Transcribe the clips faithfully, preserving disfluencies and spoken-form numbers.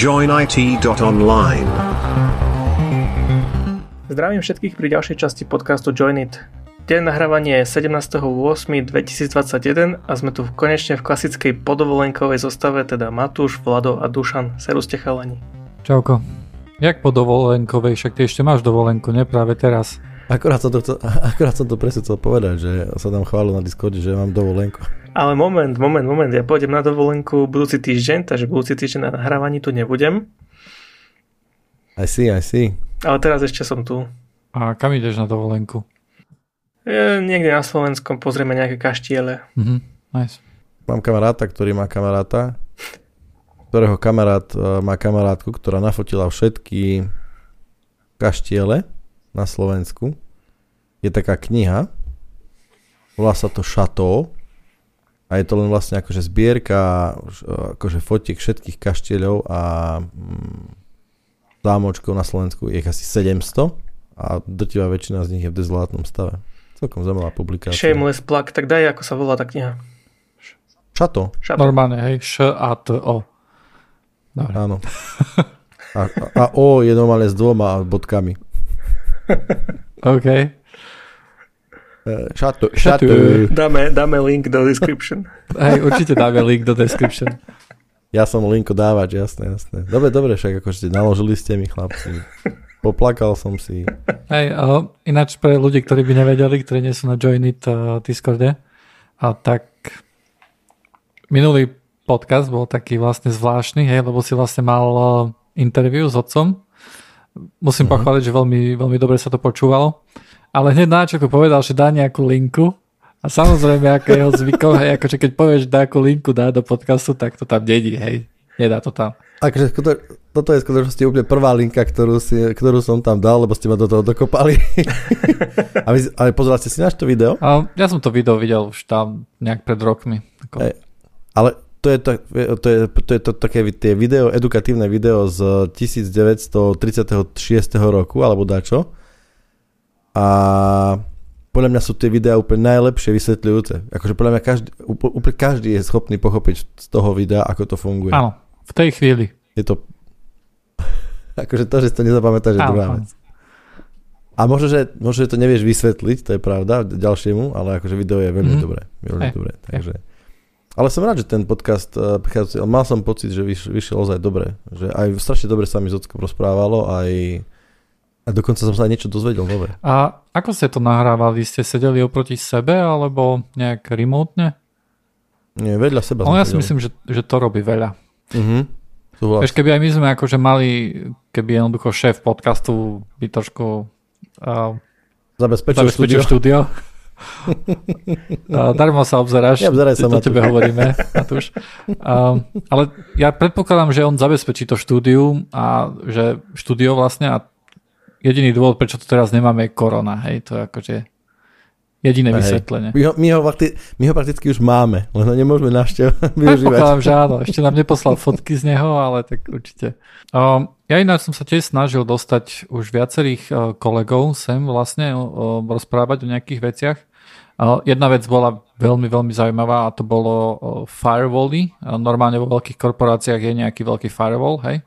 join it dot online. Zdravím všetkých pri ďalšej časti podcastu JoinIT. Deň nahrávania je sedemnásteho augusta dvetisícdvadsaťjeden a sme tu konečne v klasickej podovolenkovej zostave, teda Matúš, Vlado a Dušan. Serus te chalani. Čauko. Jak podovolenkovej, však ty ešte máš dovolenku, ne? Práve teraz. Akorát som to, to presne chcel povedať, že sa tam chválil na Discorde, že mám dovolenku. Ale moment, moment, moment, ja pôjdem na dovolenku budúci týždeň, takže budúci týždeň na nahrávaní tu nebudem. I see, I see. Ale teraz ešte som tu. A kam ideš na dovolenku? E, niekde na Slovenskom pozrieme nejaké kaštiele. Mm-hmm. Nice. Mám kamaráta, ktorý má kamaráta, ktorého kamarát má kamarátku, ktorá nafotila všetky kaštiele na Slovensku. Je taká kniha, volá sa to Chateau a je to len vlastne akože zbierka akože fotiek všetkých kaštieľov a zámočkov na Slovensku, je ich asi sedemsto a drtivá väčšina z nich je v dezolátnom stave. Celkom zaujímavá publikácia. Shameless plug, tak daj, ako sa volá tá kniha. Chateau. Chateau. Normálne, hej, Š-A-T-O. Dobre. Áno. A, a O je normálne s dvoma bodkami. OK. Chateau. Chateau. Dáme, dáme link do description. Hej, určite dáme link do description. Ja som linko dávať, jasné, jasné. Dobre, dobre, však akože naložili ste mi, chlapci. Poplakal som si. Hej, uh, ináč pre ľudí, ktorí by nevedeli, ktorí nie sú na JoinIT uh, Discorde, a tak minulý podcast bol taký vlastne zvláštny, hej, lebo si vlastne mal uh, interview s otcom. Musím uh-huh. pochváliť, že veľmi, veľmi dobre sa to počúvalo. Ale hneď na čaku povedal, že dá nejakú linku a samozrejme, ako jeho zvykom, hej, akože keď povieš, že dá nejakú linku dá do podcastu, tak to tam není, hej. Nedá to tam. Akože toto je skutočnosti úplne prvá linka, ktorú, si, ktorú som tam dal, lebo ste ma do toho dokopali. A vy, ale pozerali ste si náš to video? A ja som to video videl už tam nejak pred rokmi. Tako. Hej, ale... To je, to, to je, to je to, také tie video, edukatívne video z devätnásťtridsaťšesť roku, alebo dačo. A podľa mňa sú tie videá úplne najlepšie vysvetľujúce. Akože podľa mňa každý, úplne každý je schopný pochopiť z toho videa, ako to funguje. Áno, v tej chvíli. Je to... Akože to, že si to nezapamätáš, je druhá vec. A možno že, možno, že to nevieš vysvetliť, to je pravda, ďalšiemu, ale akože video je veľmi mm-hmm. dobré. Veľmi hey, dobré, takže... Hey. Ale som rád, že ten podcast prichádzal, mal som pocit, že vyš, vyšiel ozaj dobre. Že aj strašne dobre sa mi s Ockom rozprávalo, aj, a dokonca som sa aj niečo dozvedel nové. A ako ste to nahrávali? Ste sedeli oproti sebe, alebo nejak remote-ne? Nie, vedľa seba. Ale ja si myslím, že, že to robí veľa. Uh-huh. Vieš, keby aj my sme akože mali, keby jednoducho šéf podcastu by trošku uh, zabezpečil, zabezpečil štúdio. štúdio. Uh, darmo sa obzeráš, ja obzeraj sa, o tebe hovoríme, Matúš. Uh, ale ja predpokladám, že on zabezpečí to štúdium a že štúdio vlastne a jediný dôvod, prečo to teraz nemáme, je korona, hej, to je akože jediné hej. vysvetlenie. My ho, my, ho, my ho prakticky už máme, len ho nemôžeme navštevovať. Predpokladám, že áno, ešte nám neposlal fotky z neho, ale tak určite. Uh, ja ináč som sa tiež snažil dostať už viacerých uh, kolegov sem vlastne uh, rozprávať o nejakých veciach. Jedna vec bola veľmi, veľmi zaujímavá a to bolo firewally. Normálne vo veľkých korporáciách je nejaký veľký firewall, hej.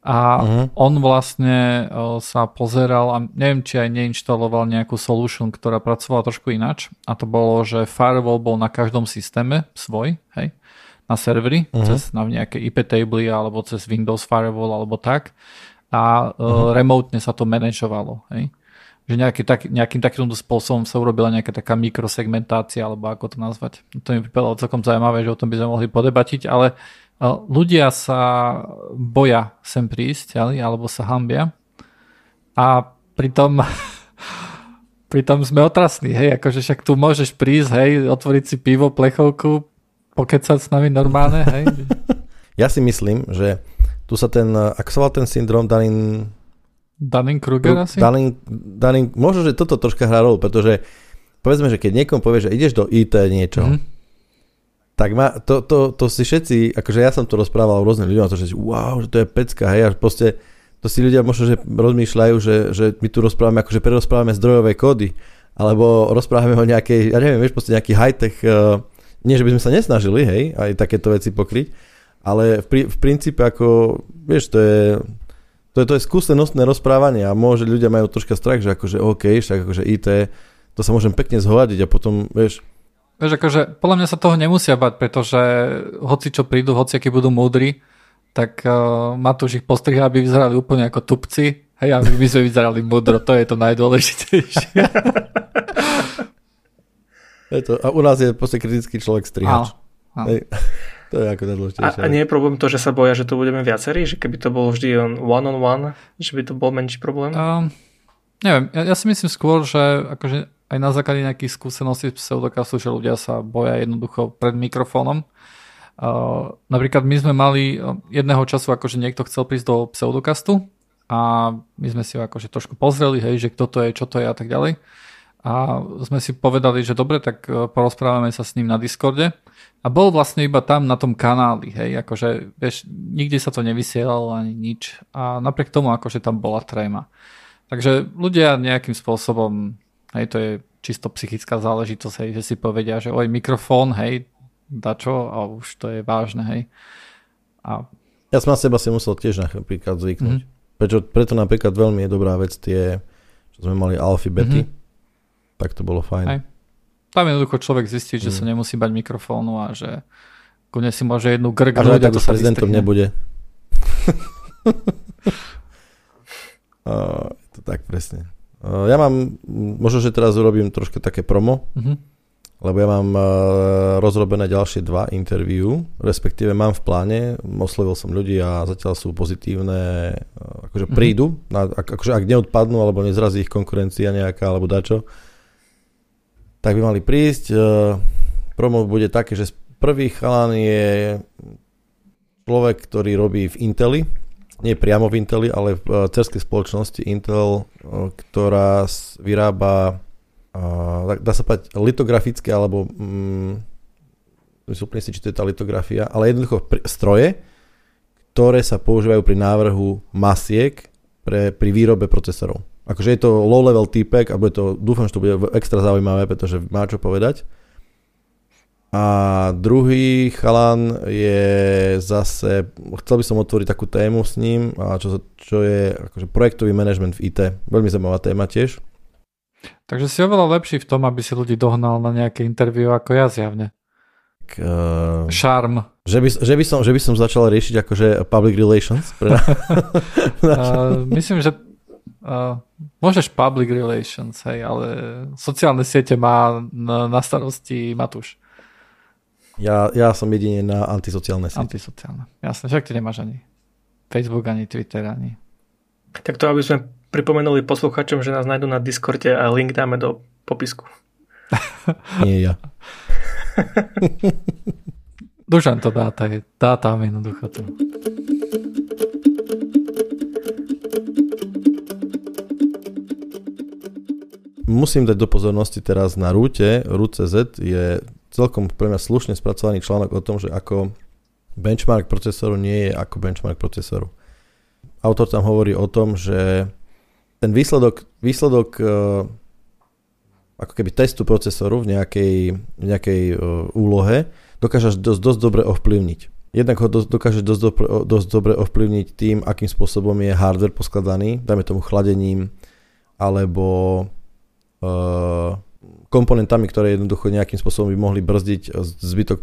A uh-huh. on vlastne sa pozeral a neviem, či aj neinštaloval nejakú solution, ktorá pracovala trošku ináč. A to bolo, že firewall bol na každom systéme svoj, hej. Na servery, uh-huh. cez na nejaké í pé tably alebo cez Windows firewall alebo tak. A uh-huh. remotne sa to manažovalo, hej. Že nejaký, tak, nejakým takýmto spôsobom sa urobila nejaká taká mikrosegmentácia, alebo ako to nazvať. To mi pripadalo celkom zaujímavé, že o tom by sme mohli podebatiť, ale ľudia sa boja sem prísť, alebo sa hanbia. A pritom, pritom sme otrasní, hej, akože však tu môžeš prísť, hej, otvoriť si pivo, plechovku, pokecať s nami normálne, hej. Ja si myslím, že tu sa ten, ak sa volá ten syndrom daný... Dunning-Kruger asi? Dunning, Dunning, možno, že toto troška hrá rolu, pretože povedzme, že keď niekomu povieš, že ideš do í té niečo, mm-hmm. tak ma, to, to, to si všetci, akože ja som to rozprával rôznym ľuďom, to, že wow, že to je pecka, hej, a proste to si ľudia možno, že rozmýšľajú, že, že my tu rozprávame, akože prerozprávame zdrojové kódy, alebo rozprávame o nejakej, ja neviem, vieš, proste nejaký high-tech, uh, nie, že by sme sa nesnažili, hej, aj takéto veci pokryť, ale v, prí, v princípe ako, vieš, to je, to je, to je skúsenostné rozprávanie a môže, ľudia majú troška strach, že akože OK, však akože í té, to sa môžem pekne zhovadiť a potom, vieš. Vieš, akože podľa mňa sa toho nemusia bať, pretože hoci čo prídu, hoci akí budú múdri, tak uh, Matúš ich postrihá, aby vyzerali úplne ako tupci, hej, aby my sme vyzerali múdro, to je to najdôležitejšie. Je to, a u nás je proste kritický človek strihač. Áno, áno. Hej, to je ako najdôležitejšie. A, a nie je problém to, že sa boja, že to budeme viacerí? Že keby to bolo vždy on one on one, že by to bol menší problém? Um, neviem, ja, ja si myslím skôr, že akože aj na základe nejakých skúseností pseudokastu, že ľudia sa boja jednoducho pred mikrofónom. Uh, napríklad my sme mali jedného času, akože niekto chcel prísť do pseudokastu a my sme si ho akože trošku pozreli, hej, že kto to je, čo to je a tak ďalej. A sme si povedali, že dobre, tak porozprávame sa s ním na Discorde. A bol vlastne iba tam na tom kanáli, hej, akože, vieš, nikde sa to nevysielalo ani nič. A napriek tomu, akože tam bola tréma. Takže ľudia nejakým spôsobom, hej, to je čisto psychická záležitosť, hej, že si povedia, že oj, mikrofón, hej, dačo, a už to je vážne, hej. A... Ja som na seba si musel tiež napríklad zvyknúť. Mm-hmm. Prečo, preto napríklad veľmi je dobrá vec tie, čo sme mali alfy, bety, mm-hmm. tak to bolo fajn. Hej. Tam jednoducho človek zistí, že mm. sa nemusí bať mikrofónu a že kone si môže jednu grgnúť a, a to sa vystrihne. Prezidentom nebude. uh, to tak presne. Ja mám, možno, že teraz urobím troška také promo, mm-hmm. lebo ja mám uh, rozrobené ďalšie dva interview, respektíve mám v pláne, oslovil som ľudí a zatiaľ sú pozitívne, uh, akože mm-hmm. prídu, na, akože ak neodpadnú, alebo nezrazí ich konkurencia nejaká, alebo dačo, tak by mali prísť. Uh, promo bude také, že prvý chalán je človek, ktorý robí v Inteli, nie priamo v Inteli, ale v cerskej spoločnosti Intel, ktorá vyrába, dá sa povedať, litografické, alebo úplne si, či to je tá litografia, ale jednoducho stroje, ktoré sa používajú pri návrhu masiek pre, pri výrobe procesorov. Akože je to low-level týpek a bude to, dúfam, že to bude extra zaujímavé, pretože má čo povedať. A druhý chalan je zase, chcel by som otvoriť takú tému s ním, a čo, čo je akože projektový manažment v í té. Veľmi zaujímavá téma tiež. Takže si oveľa lepší v tom, aby si ľudí dohnal na nejaké interview ako ja zjavne. K, uh, Šarm. Že by, že, by som, že by som začal riešiť akože public relations. Pre nás. uh, myslím, že Uh, môžeš public relations, hej, ale sociálne siete má na, na starosti Matúš. Ja, ja som jedine na antisociálne siete. Antisociálne, jasne, však ty nemáš ani Facebook, ani Twitter, ani... Tak to, aby sme pripomenuli posluchačom, že nás nájdú na Discorde a link dáme do popisku. Nie ja. Dušan to dáta je, dáta jednoducho to. Musím dať do pozornosti teraz na Rúte. Rút.cz je celkom pre mňa slušne spracovaný článok o tom, že ako benchmark procesoru nie je ako benchmark procesoru. Autor tam hovorí o tom, že ten výsledok, výsledok ako keby testu procesoru v nejakej, v nejakej úlohe dokážeš dosť, dosť dobre ovplyvniť. Jednak ho dokáže dosť, dopr- dosť dobre ovplyvniť tým, akým spôsobom je hardware poskladaný, dajme tomu chladením, alebo komponentami, ktoré jednoducho nejakým spôsobom by mohli brzdiť zbytok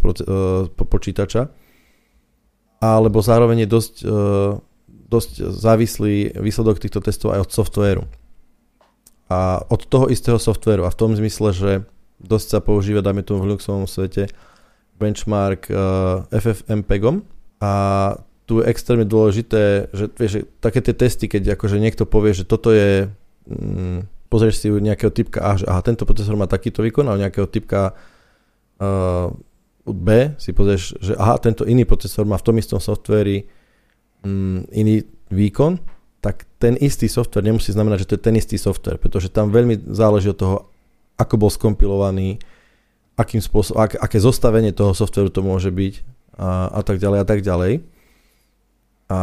počítača, alebo zároveň je dosť, dosť závislý výsledok týchto testov aj od softvéru. A od toho istého softvéru. A v tom zmysle, že dosť sa používa, dajme tomu v Linuxovom svete, benchmark ef ef em pegom a tu je extrémne dôležité, že, vieš, že také tie testy, keď akože niekto povie, že toto je... Mm, pozrieš si u nejakého typka A, že aha, tento procesor má takýto výkon, a u nejakého typka uh, B si pozrieš, že aha, tento iný procesor má v tom istom softvéri um, iný výkon, tak ten istý softvér nemusí znamenať, že to je ten istý softvér, pretože tam veľmi záleží od toho, ako bol skompilovaný, akým spôsob, ak, aké zostavenie toho softvéru to môže byť a, a tak ďalej a tak ďalej. A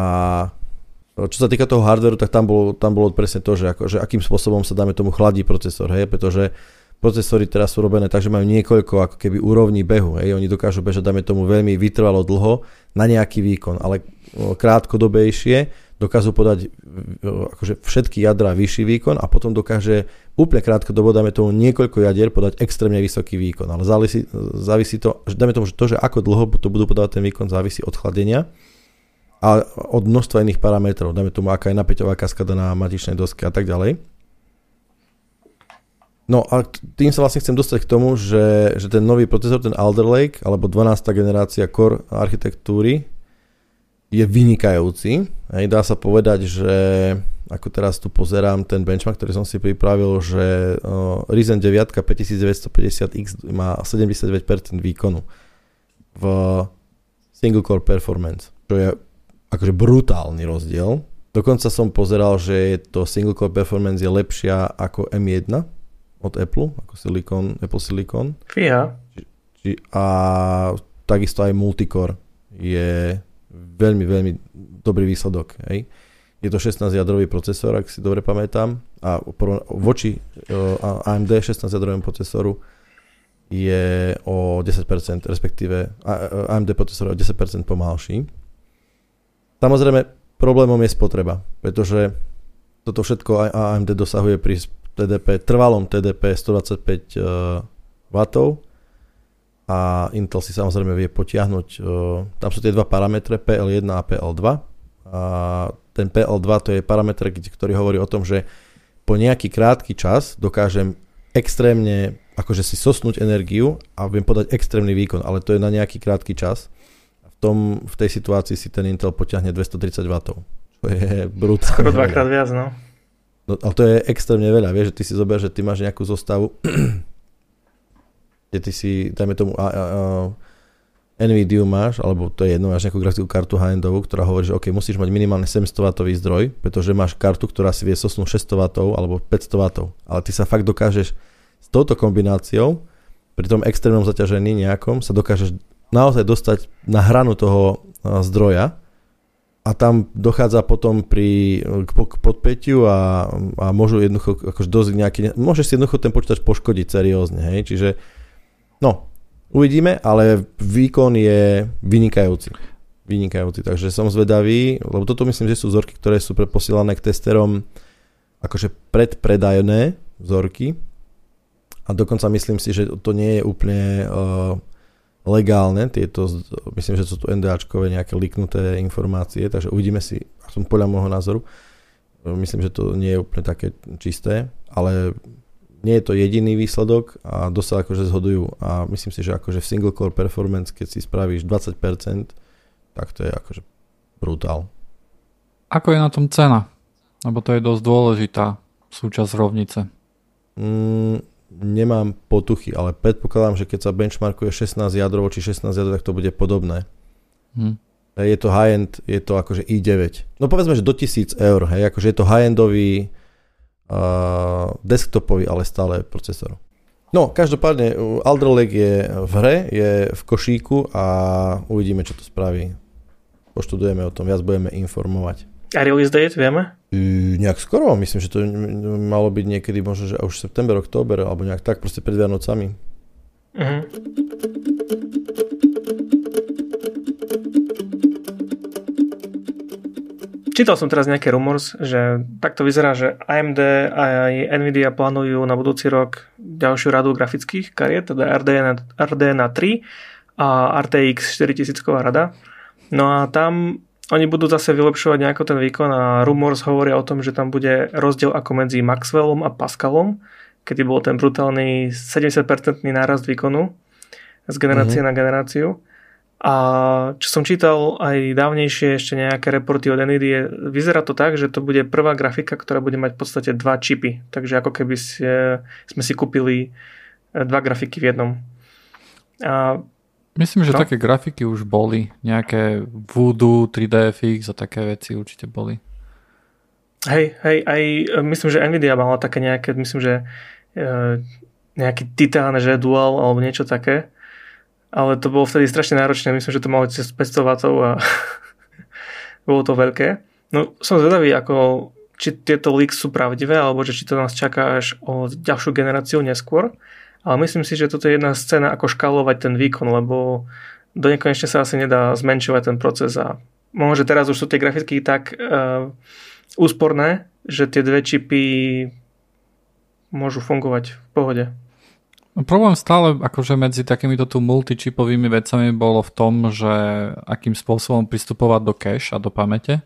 čo sa týka toho hardwareu, tak tam bolo, tam bolo presne to, že, ako, že akým spôsobom sa dáme tomu chladí procesor, hej, pretože procesory teraz sú robené tak, že majú niekoľko ako keby úrovní behu. Hej. Oni dokážu bežať, dáme tomu, veľmi vytrvalo dlho na nejaký výkon, ale krátkodobejšie dokážu podať akože všetky jadra vyšší výkon a potom dokáže úplne krátkodobo, dáme tomu, niekoľko jadier podať extrémne vysoký výkon. Ale závisí, závisí to, dáme tomu, že to, že ako dlho to budú podávať ten výkon, závisí od chladenia a od množstva iných parametrov. Dáme tomu, aká je napäťová kaskada na matičnej doske a tak ďalej. No a tým sa vlastne chcem dostať k tomu, že, že ten nový procesor, ten Alder Lake, alebo dvanásta generácia Core architektúry je vynikajúci. Hej, dá sa povedať, že ako teraz tu pozerám ten benchmark, ktorý som si pripravil, že uh, Ryzen deväť päťtisícdeväťstopäťdesiat X má sedemdesiatdeväť percent výkonu v single core performance, čo je akože brutálny rozdiel. Dokonca som pozeral, že to single core performance je lepšia ako em jedna od Apple, ako Silicon, Apple Silicon. Yeah. A takisto aj multicore je veľmi, veľmi dobrý výsledok. Hej. Je to šestnásťjadrový procesor, ak si dobre pamätám, a voči á em dé šestnásťjadrovému procesoru je o desať percent, respektíve á em dé procesor je o desať percent pomalší. Samozrejme, problémom je spotreba, pretože toto všetko aj á em dé dosahuje pri té dé pé, trvalom té dé pé stodvadsaťpäť wattov a Intel si samozrejme vie potiahnuť, tam sú tie dva parametre pé el jeden a pé el dva, a ten pé el dva to je parameter, ktorý hovorí o tom, že po nejaký krátky čas dokážem extrémne akože si sosnúť energiu a viem podať extrémny výkon, ale to je na nejaký krátky čas. V tom, v tej situácii si ten Intel potiahne dvestotridsať wattov, čo je brutálne. Skoro dvakrát viac, no. No, ale to je extrémne veľa, vieš, že ty si zober, že ty máš nejakú zostavu, kde ty si, dajme tomu, a, a, a, Nvidia máš, alebo to je jedno, máš nejakú grafickú kartu high-endovú, ktorá hovorí, že OK, musíš mať minimálne sedemsto wattový zdroj, pretože máš kartu, ktorá si vie sosnúť šesťsto wattov alebo päťsto wattov, ale ty sa fakt dokážeš s touto kombináciou, pri tom extrémnom zaťažení nejakom, sa dokážeš naozaj dostať na hranu toho a, zdroja. A tam dochádza potom pri, k, k podpätiu a, a môžu jednoducho akože dosť nejaký, môžeš si jednoducho ten počítač poškodiť seriózne, hej, čiže no, uvidíme, ale výkon je vynikajúci, vynikajúci, takže som zvedavý, lebo toto myslím, že sú vzorky, ktoré sú preposielané k testerom akože predpredajné vzorky a dokonca myslím si, že to nie je úplne uh, legálne, tieto, myslím, že sú tu NDAčkové nejaké liknuté informácie, takže uvidíme si, aspoň podľa môjho názoru, myslím, že to nie je úplne také čisté, ale nie je to jediný výsledok a dosť sa akože zhodujú a myslím si, že akože v single core performance, keď si spravíš dvadsať percent, tak to je akože brutál. Ako je na tom cena? Lebo to je dosť dôležitá súčasť rovnice. Mm. Nemám potuchy, ale predpokladám, že keď sa benchmarkuje šestnásť jadrov či šestnásť jadrov, tak to bude podobné. Hm. Je to high-end, je to akože i deväť. No povedzme, že do tisíc eur, hej, akože je to high-endový uh, desktopový, ale stále procesor. No, každopádne Alder Lake je v hre, je v košíku a uvidíme, čo to spraví. Poštudujeme o tom, viac budeme informovať. A release date vieme? Uh, nejak skoro, myslím, že to malo byť niekedy možno, že už september, október, alebo nejak tak, proste pred Vianocami. Uh-huh. Čítal som teraz nejaké rumors, že takto vyzerá, že á em dé a aj Nvidia plánujú na budúci rok ďalšiu radu grafických kariet, teda R D N A tri a R T X štyritisíc rada. No a tam oni budú zase vylepšovať nejako ten výkon a rumors hovoria o tom, že tam bude rozdiel ako medzi Maxwellom a Pascalom, kedy bol ten brutálny sedemdesiat percent nárast výkonu z generácie mm-hmm. na generáciu. A čo som čítal aj dávnejšie ešte nejaké reporty od Nvidia, vyzerá to tak, že to bude prvá grafika, ktorá bude mať v podstate dva čipy. Takže ako keby sme si kúpili dva grafiky v jednom. A myslím, že no? také grafiky už boli, nejaké Voodoo, tri D F X a také veci určite boli. Hej, hej, aj myslím, že Nvidia mala také nejaké, myslím, že e, nejaký Titan, že Dual alebo niečo také, ale to bolo vtedy strašne náročné, myslím, že to malo cez päťsto wattov a bolo to veľké. No som zvedavý, ako či tieto leaks sú pravdivé, alebo že či to nás čaká až o ďalšiu generáciu neskôr. Ale myslím si, že toto je jedna scéna, ako škálovať ten výkon, lebo do nekonečne sa asi nedá zmenšovať ten proces a možno, že teraz už sú tie grafiky tak uh, úsporné, že tie dve čipy môžu fungovať v pohode. Problém stále akože medzi takýmito tu multičipovými vecami bolo v tom, že akým spôsobom pristupovať do cache a do pamäte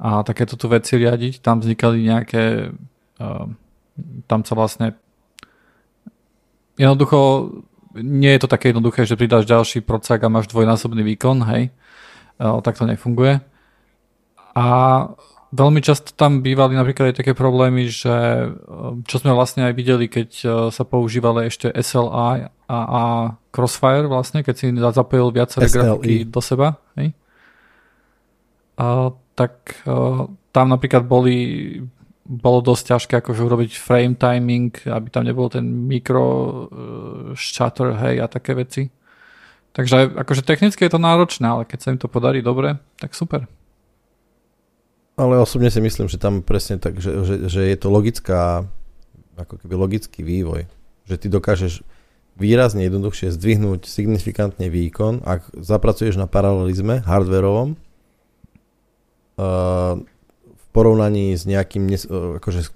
a takéto tu veci riadiť. Tam vznikali nejaké uh, tam sa vlastne jednoducho nie je to také jednoduché, že pridáš ďalší procák a máš dvojnásobný výkon, hej. Uh, tak to nefunguje. A veľmi často tam bývali napríklad aj také problémy, že čo sme vlastne aj videli, keď sa používali ešte es el í a, a Crossfire vlastne, keď si zapojil viaceré grafiky do seba. Hej? A, tak a, tam napríklad boli, bolo dosť ťažké akože urobiť frame timing, aby tam nebol ten mikro uh, shutter, hej, a také veci. Takže akože technicky je to náročné, ale keď sa im to podarí dobre, tak super. Ale osobne si myslím, že tam presne tak, že, že, že je to logická, ako keby logický vývoj. Že ty dokážeš výrazne jednoduchšie zdvihnúť signifikantne výkon, ak zapracuješ na paralelizme hardwareovom uh, v porovnaní s nejakým nes, uh, akože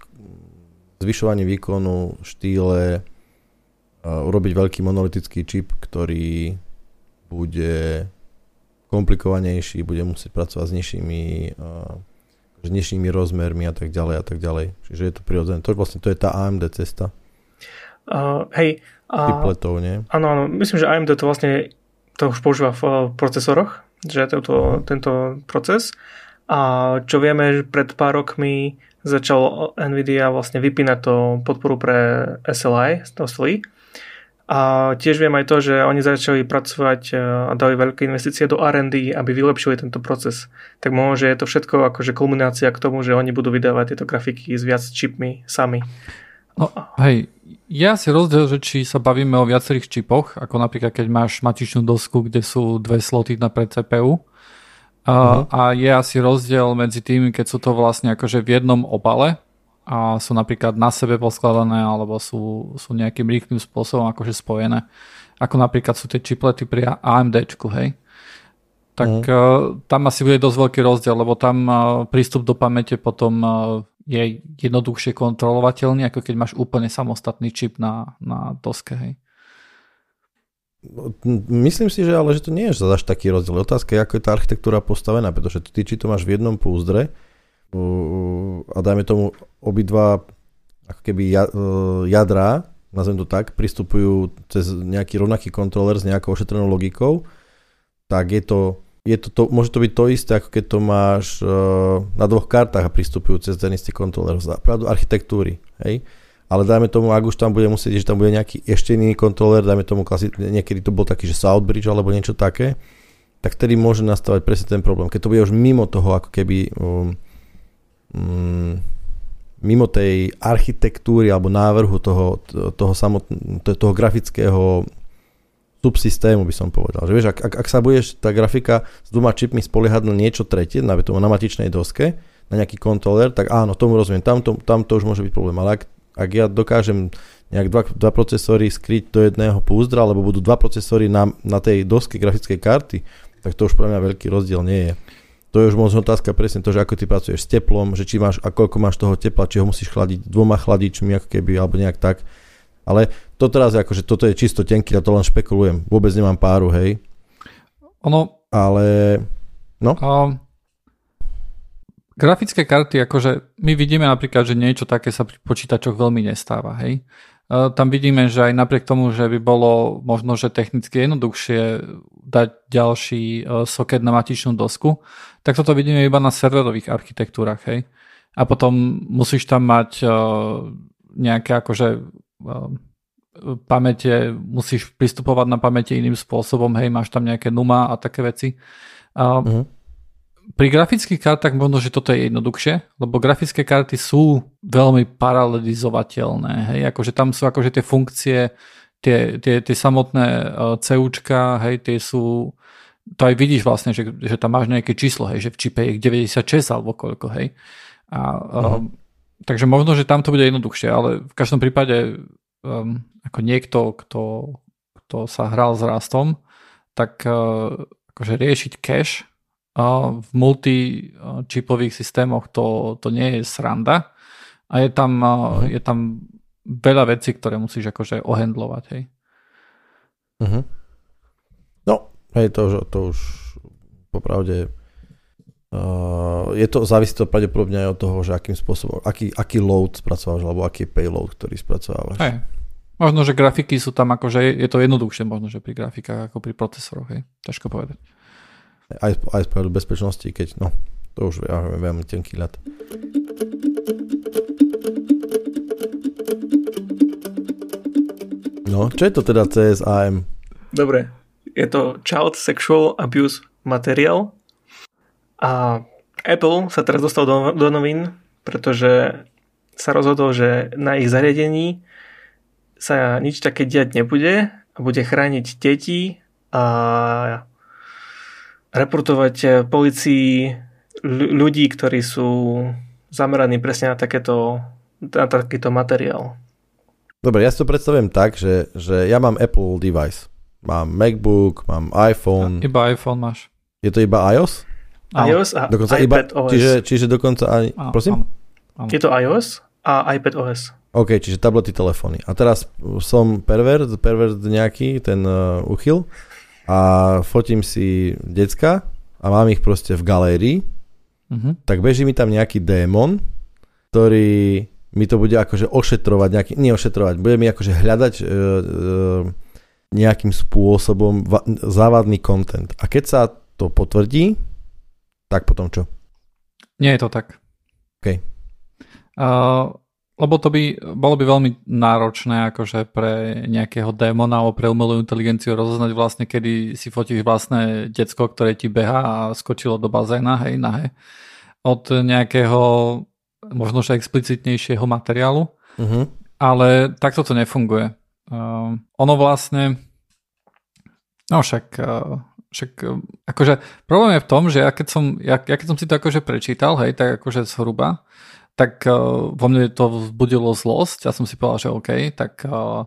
zvyšovaním výkonu štýle uh, urobiť veľký monolitický čip, ktorý bude komplikovanejší, bude musieť pracovať s nižšími uh, s nižšími rozmermi a tak ďalej a tak ďalej. Čiže je to prirodzené. To, vlastne to je tá á em dé cesta. Uh, hej. Uh, Typletov, nie? Áno, áno. Myslím, že á em dé to vlastne to už používa v procesoroch, že toto, uh-huh. tento proces. A čo vieme, pred pár rokmi začal Nvidia vlastne vypínať to podporu pre es el í, es el í. A tiež viem aj to, že oni začali pracovať a dali veľké investície do er end dé, aby vylepšili tento proces. Tak možno, že je to všetko akože kulminácia k tomu, že oni budú vydávať tieto grafiky s viac čipmi sami. No, hej, ja si rozdiel, že či sa bavíme o viacerých čipoch, ako napríklad keď máš matičnú dosku, kde sú dve sloty na pre cé pé ú. Uh-huh. A je asi rozdiel medzi tým, keď sú to vlastne akože v jednom obale, a sú napríklad na sebe poskladané alebo sú, sú nejakým rýchlym spôsobom akože spojené. Ako napríklad sú tie čiplety pri á em déčku, hej. Tak mm. uh, tam asi bude dosť veľký rozdiel, lebo tam uh, prístup do pamäte potom uh, je jednoduchšie kontrolovateľný, ako keď máš úplne samostatný čip na, na doske, hej. Myslím si, že ale že to nie je až taký rozdiel. Otázka je, ako je tá architektúra postavená, pretože ty, či to máš v jednom púzdre, a dajme tomu obidva ako keby jadrá, nazvem to tak, pristupujú cez nejaký rovnaký kontroler s nejakou ošetrenou logikou, tak je to, je to, to môže to byť to isté, ako keď to máš na dvoch kartách a pristupujú cez ten istý kontroler, za pravdu architektúry, hej? Ale dajme tomu, ak už tam bude musieť, že tam bude nejaký ešte iný kontroler, dajme tomu klasi- niekedy to bol taký, že Southbridge alebo niečo také, tak vtedy môže nastávať presne ten problém, keď to bude už mimo toho, ako keby um, mimo tej architektúry alebo návrhu toho, toho, samotn- toho grafického subsystému by som povedal. Že vieš, ak, ak, ak sa budeš tá grafika s dvoma čipmi spoliehať na niečo tretie, na matičnej doske, na nejaký kontroler, tak áno, tomu rozumiem, tam to, tam to už môže byť problém. Ale ak, ak ja dokážem nejak dva, dva procesory skryť do jedného púzdra, alebo budú dva procesory na, na tej doske grafickej karty, tak to už pre mňa veľký rozdiel nie je. To je už možno otázka presne to, že ako ty pracuješ s teplom, že či máš a koľko máš toho tepla, či ho musíš chladiť dvoma chladičmi ako keby, alebo nejak tak. Ale to teraz je akože, toto je čisto tenky, ja to len špekulujem. Vôbec nemám páru, hej. Ono... Ale... No? Um, grafické karty, akože my vidíme napríklad, že niečo také sa pri počítačoch veľmi nestáva, hej. Uh, tam vidíme, že aj napriek tomu, že by bolo možno, že technicky jednoduchšie dať ďalší uh, soket na matičnú dosku, tak toto vidíme iba na serverových architektúrach, hej. A potom musíš tam mať uh, nejaké akože uh, pamäte, musíš pristupovať na pamäte iným spôsobom, hej, máš tam nejaké numa a také veci. Uh, uh-huh. Pri grafických kartách možno, že toto je jednoduchšie, lebo grafické karty sú veľmi paralelizovateľné, hej, akože tam sú akože tie funkcie, tie, tie, tie samotné CUčka, hej, tie sú, to aj vidíš vlastne, že, že tam máš nejaké číslo, hej, že v čipe je deväťdesiatšesť alebo koľko, hej, A, um, takže možno, že tam to bude jednoduchšie, ale v každom prípade um, ako niekto, kto, kto sa hral s rastom, tak uh, akože riešiť cache uh, v multičipových systémoch to, to nie je sranda a je tam, uh, je tam veľa vecí, ktoré musíš akože ohendlovať. Hej. Uh-huh. No, hej, to už, to už popravde uh, je to, závisí to pravdepodobne aj od toho, že akým spôsobom, aký, aký load spracovávaš, alebo aký je payload, ktorý spracovávaš. Hej. Možno, že grafiky sú tam akože, je to jednoduchšie možno, že pri grafikách ako pri procesoroch, hej. Ťažko povedať. Aj, aj z pohľadu bezpečnosti, keď no, to už ja viem, veľmi tenký ľad. No, čo je to teda C S A M? Dobre, je to Child Sexual Abuse Material a Apple sa teraz dostal do, do novín, pretože sa rozhodol, že na ich zariadení sa nič také diať nebude a bude chrániť deti a reportovať polícii ľudí, ktorí sú zameraní presne na takéto, na takýto materiál. Dobre, ja si to predstavujem tak, že, že ja mám Apple device. Mám MacBook, mám iPhone. Ja, iba iPhone máš. Je to iba iOS? iOS a dokonca iPad iba, ó es. Čiže, čiže dokonca aj... Áno, prosím? Áno, áno. Je to iOS a iPad ó es. OK, čiže tablety, telefóny. A teraz som pervert, pervert nejaký, ten uh, uchyl. A fotím si decka a mám ich proste v galérii. Uh-huh. Tak beží mi tam nejaký démon, ktorý... mi to bude akože ošetrovať, nejaký, nie ošetrovať, bude mi akože hľadať e, e, nejakým spôsobom va, závadný content. A keď sa to potvrdí, tak potom čo? Nie je to tak. OK. Uh, lebo to by, bolo by veľmi náročné akože pre nejakého démona alebo pre umelú inteligenciu rozoznať vlastne, kedy si fotíš vlastné decko, ktoré ti behá a skočilo do bazéna, hej, nahé. Od nejakého možno že explicitnejšieho materiálu, uh-huh. ale takto to nefunguje. Uh, ono vlastne, no však, uh, však uh, akože problém je v tom, že ja keď som, ja, ja keď som si to akože prečítal, hej, tak akože zhruba, tak uh, vo mne to vzbudilo zlosť, ja som si povedal, že OK, tak uh,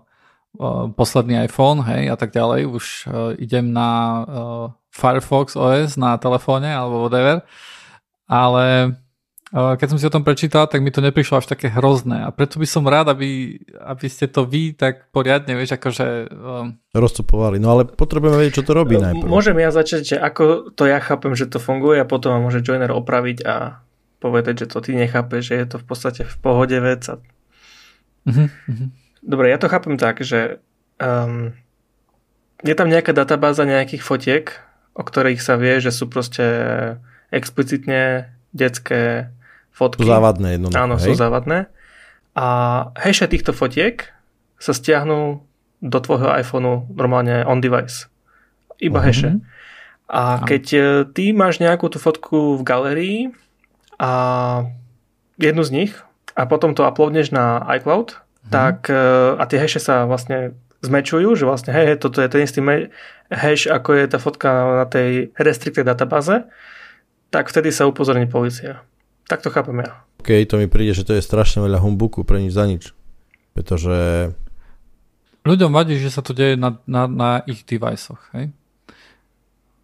uh, posledný iPhone, hej, a tak ďalej, už uh, idem na uh, Firefox ó es na telefóne, alebo whatever, ale keď som si o tom prečítal, tak mi to neprišlo až také hrozné a preto by som rád, aby, aby ste to vy tak poriadne, vieš, akože... Um... rozcupovali, no ale potrebujeme vedieť, čo to robí najprv. Môžem ja začať, že ako to ja chápem, že to funguje a potom môže joiner opraviť a povedať, že to ty nechápeš, že je to v podstate v pohode vec. A... Uh-huh, uh-huh. Dobre, ja to chápem tak, že um, je tam nejaká databáza nejakých fotiek, o ktorých sa vie, že sú proste explicitne detské fotky. Sú závadné jednoducho. Áno, hej? Sú závadné. A hashe týchto fotiek sa stiahnu do tvojho iPhoneu normálne on device. Iba uh-huh. hashe. A keď ty máš nejakú tú fotku v galérii a jednu z nich a potom to uploadneš na iCloud, uh-huh. tak a tie hashe sa vlastne zmečujú, že vlastne hej, toto je ten istý hash, ako je tá fotka na tej restricted databáze, tak vtedy sa upozorní polícia. Tak to chápem ja. OK, to mi príde, že to je strašne veľa humbuku pre nič za nič. Pretože... ľuďom vadí, že sa to deje na, na, na ich device-och. Hej?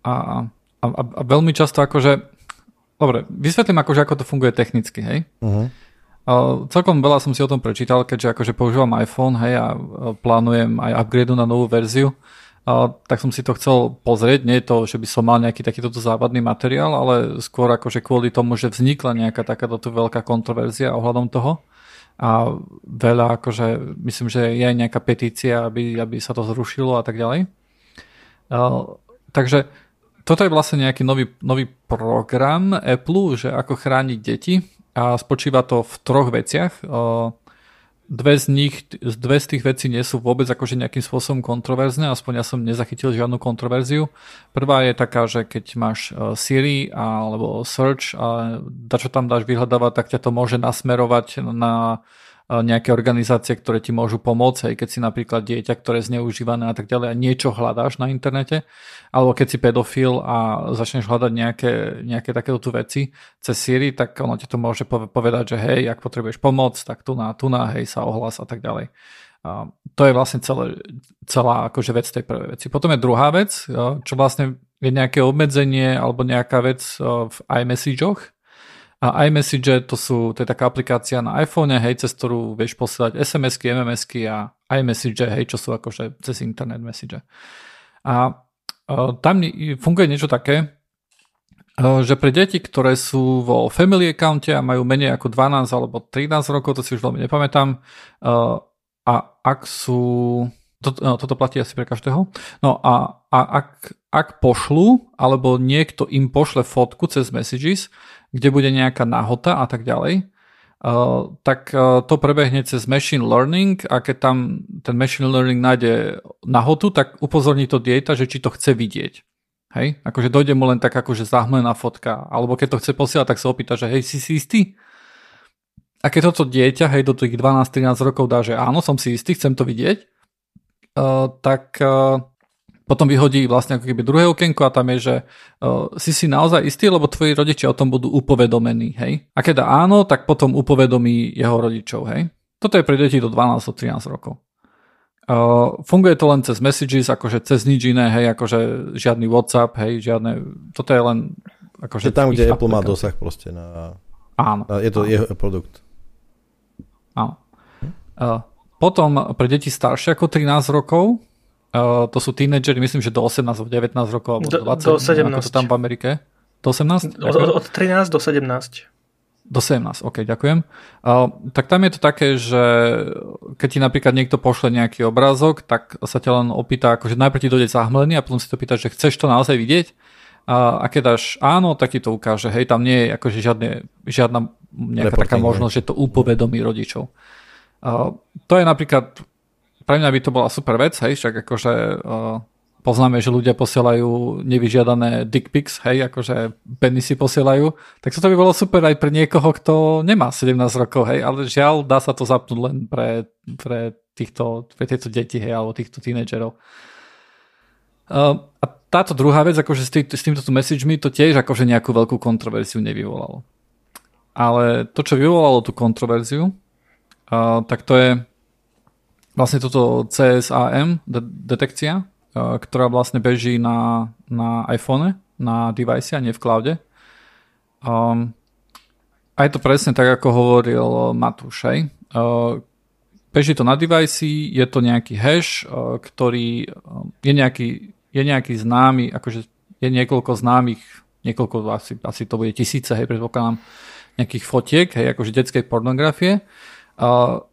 A, a, a veľmi často akože... Dobre, vysvetlím akože, ako to funguje technicky. Hej? Uh-huh. Uh, celkom veľa som si o tom prečítal, keďže akože používam iPhone, hej, a plánujem aj upgrade na novú verziu. A tak som si to chcel pozrieť, nie je to, že by som mal nejaký takýto závadný materiál, ale skôr akože kvôli tomu, že vznikla nejaká takáto veľká kontroverzia ohľadom toho a veľa akože, myslím, že je aj nejaká petícia, aby, aby sa to zrušilo a tak ďalej. A, takže toto je vlastne nejaký nový, nový program Apple, že ako chrániť deti a spočíva to v troch veciach. A, Dve z nich, dve z tých vecí nie sú vôbec akože nejakým spôsobom kontroverzné, aspoň ja som nezachytil žiadnu kontroverziu. Prvá je taká, že keď máš Siri alebo Search a dačo tam dáš vyhľadávať, tak ťa to môže nasmerovať na nejaké organizácie, ktoré ti môžu pomôcť, aj keď si napríklad dieťa, ktoré je zneužívané a tak ďalej a niečo hľadáš na internete, alebo keď si pedofil a začneš hľadať nejaké, nejaké takéto tu veci cez Siri, tak ono ti to môže povedať, že hej, ak potrebuješ pomoc, tak tu na, tu na, hej, sa ohlas a tak ďalej. A to je vlastne celé, celá akože vec tej prvej veci. Potom je druhá vec, čo vlastne je nejaké obmedzenie alebo nejaká vec v iMessageoch. A iMessage to, sú, to je taká aplikácia na iPhone, hej, cez ktorú vieš posielať es em esky, em em esky a iMessage, hej, čo sú akože cez internet message. A tam funguje niečo také, že pre deti, ktoré sú vo family accounte a majú menej ako dvanásť alebo trinásť rokov, to si už veľmi nepamätám, a ak sú... To, no, toto platí asi pre každého. No a, a ak, ak pošlu, alebo niekto im pošle fotku cez Messages, kde bude nejaká nahota a tak ďalej, uh, tak uh, to prebehne cez machine learning a keď tam ten machine learning nájde nahotu, tak upozorní to dieťa, že či to chce vidieť. Hej? Akože dojde mu len tak akože zahmlená fotka, alebo keď to chce posielať, tak sa opýta, že hej, si si istý? A keď toto dieťa, hej, do tých dvanásť trinásť rokov dá, že áno, som si istý, chcem to vidieť, Uh, tak uh, potom vyhodí vlastne ako keby druhé okienko a tam je, že uh, si si naozaj istý, lebo tvoji rodičia o tom budú upovedomení, hej. A keď áno, tak potom upovedomí jeho rodičov, hej. Toto je pre deti do dvanásť trinásť rokov. Uh, funguje to len cez Messages, akože cez nič iné, hej, akože žiadny WhatsApp, hej, žiadne, toto je len akože... Je tam, kde Apple má dosah proste na... Áno. Na, je to áno. Jeho produkt. Áno. Uh, Potom pre deti staršie ako trinásť rokov, uh, to sú tínedžeri, myslím, že do osemnásť, devätnásť rokov, alebo do dvadsať, do sedemnásť. Ako to tam v Amerike. Do osemnásť? Od, od, od trinásť do sedemnásť. Do sedemnásť, ok, ďakujem. Uh, tak tam je to také, že keď ti napríklad niekto pošle nejaký obrázok, tak sa ťa len opýta, akože najprv ti dojde zahmlený a potom si to pýta, že chceš to naozaj vidieť? Uh, a keď dáš áno, tak ti to ukáže. Hej, tam nie je akože žiadne, žiadna nejaká reporting, taká možnosť, ne? Že to upovedomí rodičov. Uh, to je napríklad, pre mňa by to bola super vec, hej, však akože uh, poznáme, že ľudia posielajú nevyžiadané dick pics, hej, akože penisy posielajú, tak toto by bolo super aj pre niekoho, kto nemá sedemnásť rokov, hej, ale žiaľ, dá sa to zapnúť len pre, pre týchto, pre tieto deti, hej, alebo týchto tínedžerov. Uh, a táto druhá vec, akože s, tý, s týmto messagemi to tiež akože nejakú veľkú kontroverziu nevyvolalo. Ale to, čo vyvolalo tú kontroverziu, Uh, tak to je vlastne toto cé es á em de- detekcia, uh, ktorá vlastne beží na, na iPhone, na device a nie v cloude. Um, a je to presne tak, ako hovoril Matúš. Uh, beží to na device, je to nejaký hash, uh, ktorý uh, je, nejaký, je nejaký známy, akože je niekoľko známych, niekoľko, asi, asi to bude tisíce, hej, predpokladám, nejakých fotiek, hej, akože detskej pornografie, Uh,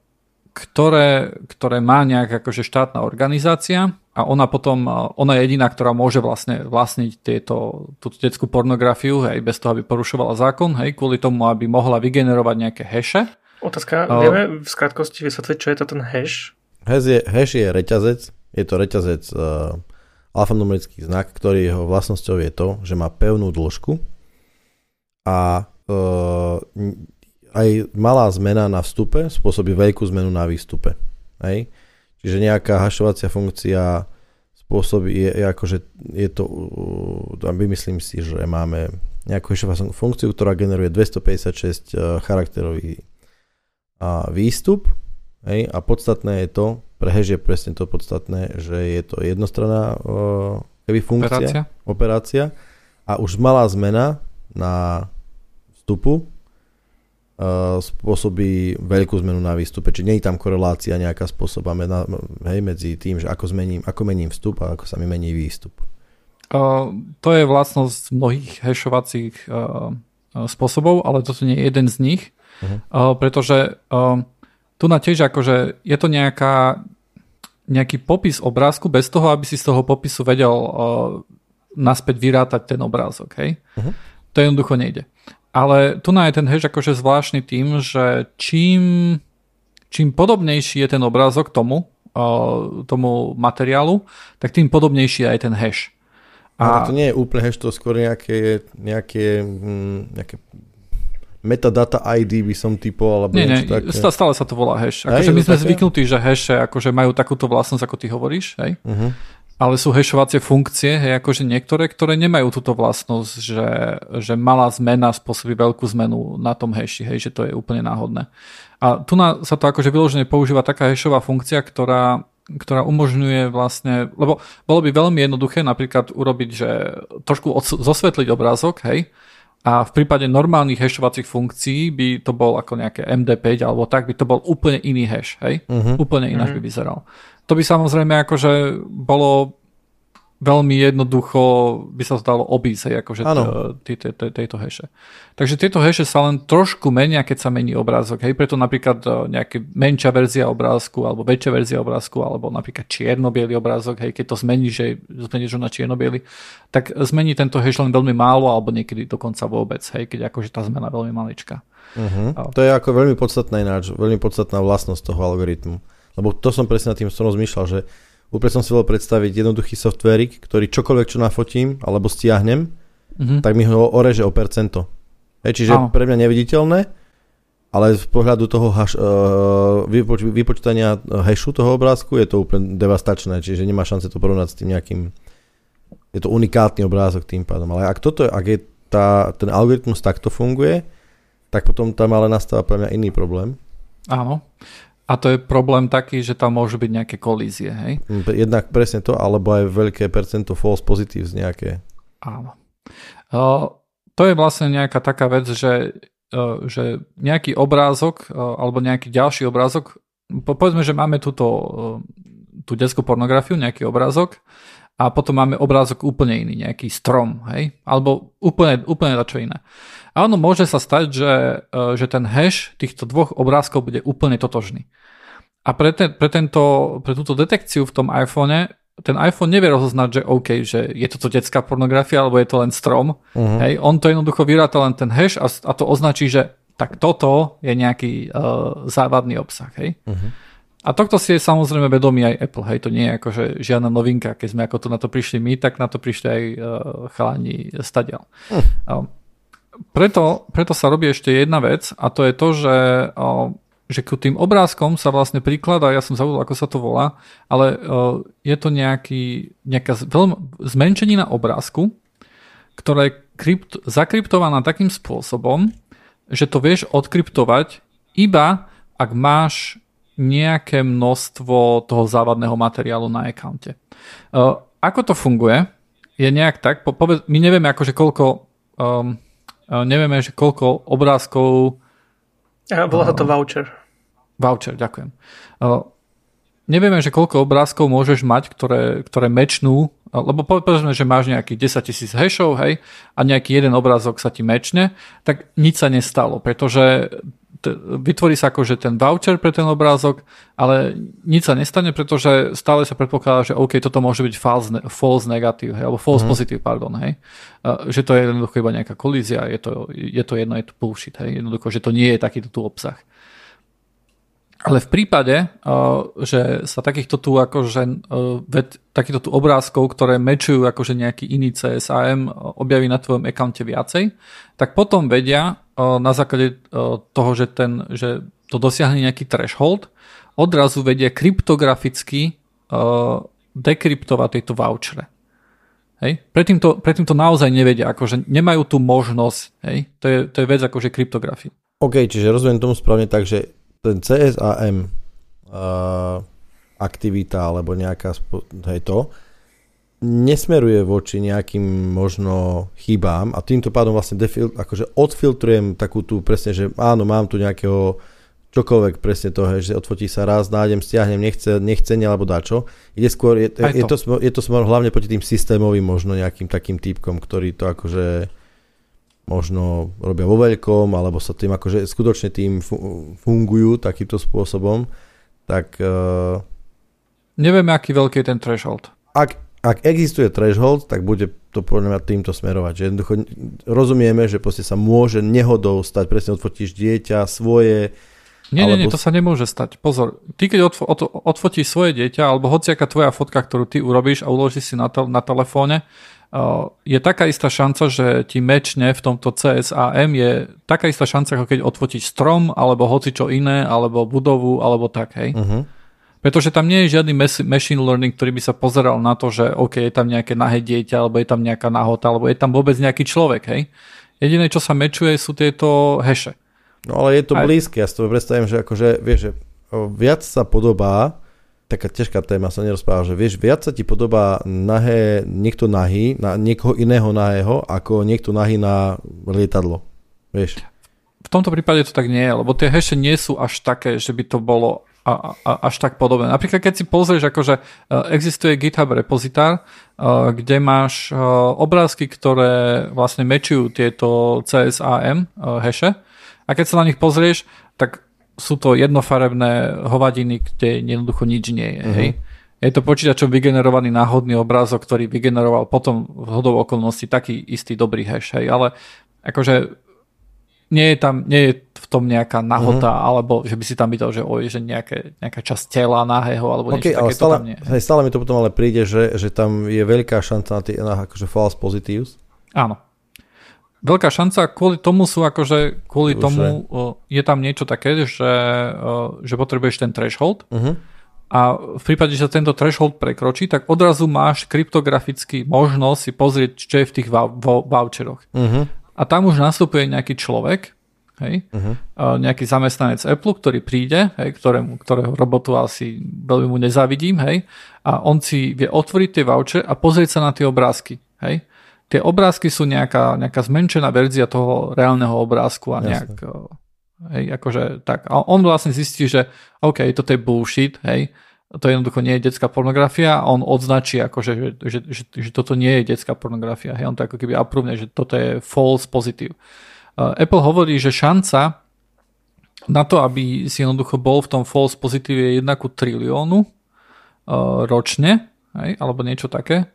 ktoré, ktoré má nejaká akože štátna organizácia a ona potom, uh, ona je jediná, ktorá môže vlastne vlastniť tieto, túto detskú pornografiu, hej, bez toho, aby porušovala zákon, hej, kvôli tomu, aby mohla vygenerovať nejaké hashe. Otázka, uh, vieme v skratkosti vysvetliť, čo je to ten hash? Hash je, hash je reťazec, je to reťazec uh, alfanumerický znak, ktorý jeho vlastnosťou je to, že má pevnú dĺžku a uh, aj malá zmena na vstupe spôsobí veľkú zmenu na výstupe. Hej? Čiže nejaká hašovacia funkcia spôsobí, je, je akože je to, uh, myslím si, že máme nejakú hašovaciu funkciu, ktorá generuje dvestopäťdesiatšesť uh, charakterový uh, výstup. Hej? A podstatné je to, pre hash je presne to podstatné, že je to jednostranná uh, funkcia, operácia. operácia a už malá zmena na vstupu spôsobí veľkú zmenu na výstupe, čiže nie je tam korelácia nejaká spôsoba medna, hej, medzi tým, že ako zmením, ako mením vstup a ako sa mi mení výstup. Uh, to je vlastnosť mnohých hashovacích uh, spôsobov, ale toto nie je jeden z nich, uh-huh. uh, pretože uh, tu na tiež akože je to nejaká, nejaký popis obrázku bez toho, aby si z toho popisu vedel uh, naspäť vyrátať ten obrázok. Hej? Uh-huh. To jednoducho nejde. Ale tu na je ten hash akože zvláštny tým, že čím, čím podobnejší je ten obrázok tomu, uh, tomu materiálu, tak tým podobnejší je aj ten hash. A no, to nie je úplne hash, to skôr nejaké, nejaké, nejaké metadata í dé by som typoval. Nie, nie, stále sa to volá hash. Akože my sme také? zvyknutí, že hashe akože majú takúto vlastnosť, ako ty hovoríš, hej? Uh-huh. Ale sú hashovacie funkcie, hej, akože niektoré, ktoré nemajú túto vlastnosť, že, že malá zmena spôsobí veľkú zmenu na tom hashi, hej, že to je úplne náhodné. A tu na, sa to akože vyložene používa taká hashová funkcia, ktorá ktorá umožňuje vlastne, lebo bolo by veľmi jednoduché napríklad urobiť, že trošku ods- zosvetliť obrázok, hej, a v prípade normálnych hashovacích funkcií by to bol ako nejaké em dé päť alebo tak, by to bol úplne iný hash, hej, uh-huh. úplne ináč uh-huh. by vyzeral. To by samozrejme akože bolo veľmi jednoducho, by sa zdalo obísť, hej, akože tejto hashe. Takže tieto hashe sa len trošku menia, keď sa mení obrázok, hej, preto napríklad nejaká menšia verzia obrázku, alebo väčšia verzia obrázku, alebo napríklad čierno-biely obrázok, hej, keď to zmeníš, že zmeníš ho na čierno-biely, tak zmení tento hash len veľmi málo, alebo niekedy dokonca vôbec, hej, keď akože tá zmena veľmi maličká. Uh-huh. To je ako veľmi podstatná ináč, veľmi podstatná vlastnosť toho algoritmu, lebo to som presne nad tým som rozmýšľal, že úplne som si vedel predstaviť jednoduchý softvérik, ktorý čokoľvek, čo nafotím alebo stiahnem, mm-hmm. tak mi ho oreže o percento. Hej, čiže Áno. pre mňa neviditeľné, ale z pohľadu toho haš, uh, vypoč- vypočítania hashu toho obrázku je to úplne devastačné, čiže nemá šance to porovnať s tým nejakým... Je to unikátny obrázok tým pádom. Ale ak toto, ak je tá, ten algoritmus takto funguje, tak potom tam ale nastáva pre mňa iný problém. Áno. A to je problém taký, že tam môžu byť nejaké kolízie, hej? Jednak presne to, alebo aj veľké percento false positives nejaké. Áno. Uh, to je vlastne nejaká taká vec, že, uh, že nejaký obrázok, uh, alebo nejaký ďalší obrázok, po, povedzme, že máme túto, uh, tú detskú pornografiu, nejaký obrázok, a potom máme obrázok úplne iný, nejaký strom, hej? Alebo úplne, úplne dačo iné. A ono môže sa stať, že, že ten hash týchto dvoch obrázkov bude úplne totožný. A pre, ten, pre, tento, pre túto detekciu v tom iPhone, ten iPhone nevie rozoznať, že OK, že je toto detská pornografia, alebo je to len strom. Uh-huh. Hej, on to jednoducho vyráta len ten hash a, a to označí, že tak toto je nejaký uh, závadný obsah. Hej. Uh-huh. A tohto si je samozrejme vedomý aj Apple, hej, to nie je akože žiadna novinka. Keď sme ako to na to prišli my, tak na to prišli aj uh, chalani stadiaľ. Uh-huh. Um, Preto, preto sa robí ešte jedna vec a to je to, že, že k tým obrázkom sa vlastne prikladá, ja som zabudol, ako sa to volá, ale je to nejaký, nejaká zmenšenina obrázku, ktorá je krypt, zakryptovaná takým spôsobom, že to vieš odkryptovať iba ak máš nejaké množstvo toho závadného materiálu na accounte. Ako to funguje? Je nejak tak, poved, my nevieme akože koľko... Um, nevieme, že koľko obrázkov... Ja, bola to uh, voucher. Voucher, ďakujem. Uh, nevieme, že koľko obrázkov môžeš mať, ktoré, ktoré matchnú, lebo povedzme, že máš nejakých desaťtisíc hashov, hej, a nejaký jeden obrázok sa ti matchne, tak nič sa nestalo, pretože t- vytvorí sa akože ten voucher pre ten obrázok, ale nič sa nestane, pretože stále sa predpokladá, že OK, toto môže byť false, ne- false negative, hej, alebo false mm. positive, pardon, hej, uh, že to je jednoducho iba nejaká kolízia, je to, je to jedno, je to bullshit, hej, jednoducho, že to nie je takýto tu obsah. Ale v prípade, že sa takýchto tu, akože, takýchto tu obrázkov, ktoré matchujú akože nejaký iný cé es á em, objaví na tvojom accounte viacej, tak potom vedia na základe toho, že, ten, že to dosiahne nejaký threshold, odrazu vedia kryptograficky dekryptovať tieto vouchere. Hej? Predtým, to, predtým to naozaj nevedia, akože nemajú tú možnosť. Hej? To je, to je vec akože kryptografie. OK, čiže rozumiem tomu správne tak, že ten cé es á em uh, aktivita alebo nejaká hej, to nesmeruje voči nejakým možno chybám a týmto pádom vlastne defil, akože odfiltrujem takú tú presne, že áno, mám tu nejakého čokoľvek presne toho, hej, že odfotí sa raz, nájdem, stiahnem, nechce, nechcenie alebo dačo. Ide skôr, je, je, je to, je to smor, hlavne proti tým systémovým možno nejakým takým typkom, ktorý to akože možno robia vo veľkom, alebo sa tým akože skutočne tým fungujú takýmto spôsobom, tak... Uh, nevieme, aký veľký je ten threshold. Ak, ak existuje threshold, tak bude to podľa mňa týmto smerovať. Že jednoducho rozumieme, že proste sa môže nehodou stať, presne odfotíš dieťa, svoje... Nie, nie, nie, to sa nemôže stať. Pozor, ty keď odf- od- odfotíš svoje dieťa, alebo hociaká tvoja fotka, ktorú ty urobíš a uložíš si na, tel- na telefóne, je taká istá šanca, že ti mečne v tomto C S A M, je taká istá šanca, ako keď odfotíš strom, alebo hocičo iné, alebo budovu, alebo tak, hej. Uh-huh. Pretože tam nie je žiadny machine learning, ktorý by sa pozeral na to, že OK, je tam nejaké nahé dieťa, alebo je tam nejaká nahota, alebo je tam vôbec nejaký človek, hej. Jediné, čo sa mečuje, sú tieto heše. No ale je to aj blízke, ja si to predstavím, že akože, vieš, že viac sa podobá, taká ťažká téma sa nerozpráva, že vieš, viac sa ti podobá nahé, niekto nahý, na niekoho iného nahého, ako niekto nahý na lietadlo. Vieš? V tomto prípade to tak nie je, lebo tie heše nie sú až také, že by to bolo a, a, až tak podobné. Napríklad keď si pozrieš, akože existuje GitHub repozitár, kde máš obrázky, ktoré vlastne mečujú tieto C S A M heše, a keď sa na nich pozrieš, tak sú to jednofarebné hovadiny, kde jednoducho nič nie je. Uh-huh. Hej. Je to počítačom vygenerovaný náhodný obrázok, ktorý vygeneroval potom zhodou okolností taký istý dobrý hash. Hej. Ale akože nie je tam, nie je v tom nejaká nahota, uh-huh, alebo že by si tam videl, že oj, že nejaké, nejaká časť tela nahého, alebo okay, niečo také stále, to tam nie. Hej, stále mi to potom ale príde, že, že tam je veľká šanca na, tý, na akože false positives. Áno. Veľká šanca, kvôli tomu sú akože, kvôli Už tomu je. je tam niečo také, že, že potrebuješ ten threshold, uh-huh, a v prípade, že tento threshold prekročí, tak odrazu máš kryptograficky možnosť si pozrieť, čo je v tých voucheroch. Uh-huh. A tam už nastupuje nejaký človek, hej, uh-huh, nejaký zamestnanec Apple, ktorý príde, hej, ktorému, ktorého robotu asi veľmi mu nezávidím, hej, a on si vie otvoriť tie voucher a pozrieť sa na tie obrázky, hej. Tie obrázky sú nejaká, nejaká zmenšená verzia toho reálneho obrázku a nejak, hej, akože tak. A on vlastne zistí, že OK, toto je bullshit, hej, to jednoducho nie je detská pornografia, a on označí, akože, že, že, že, že toto nie je detská pornografia, hej, on to ako keby aprúvne, že toto je false positive. Apple hovorí, že šanca na to, aby si jednoducho bol v tom false positive, je jedna ku triliónu ročne, hej, alebo niečo také.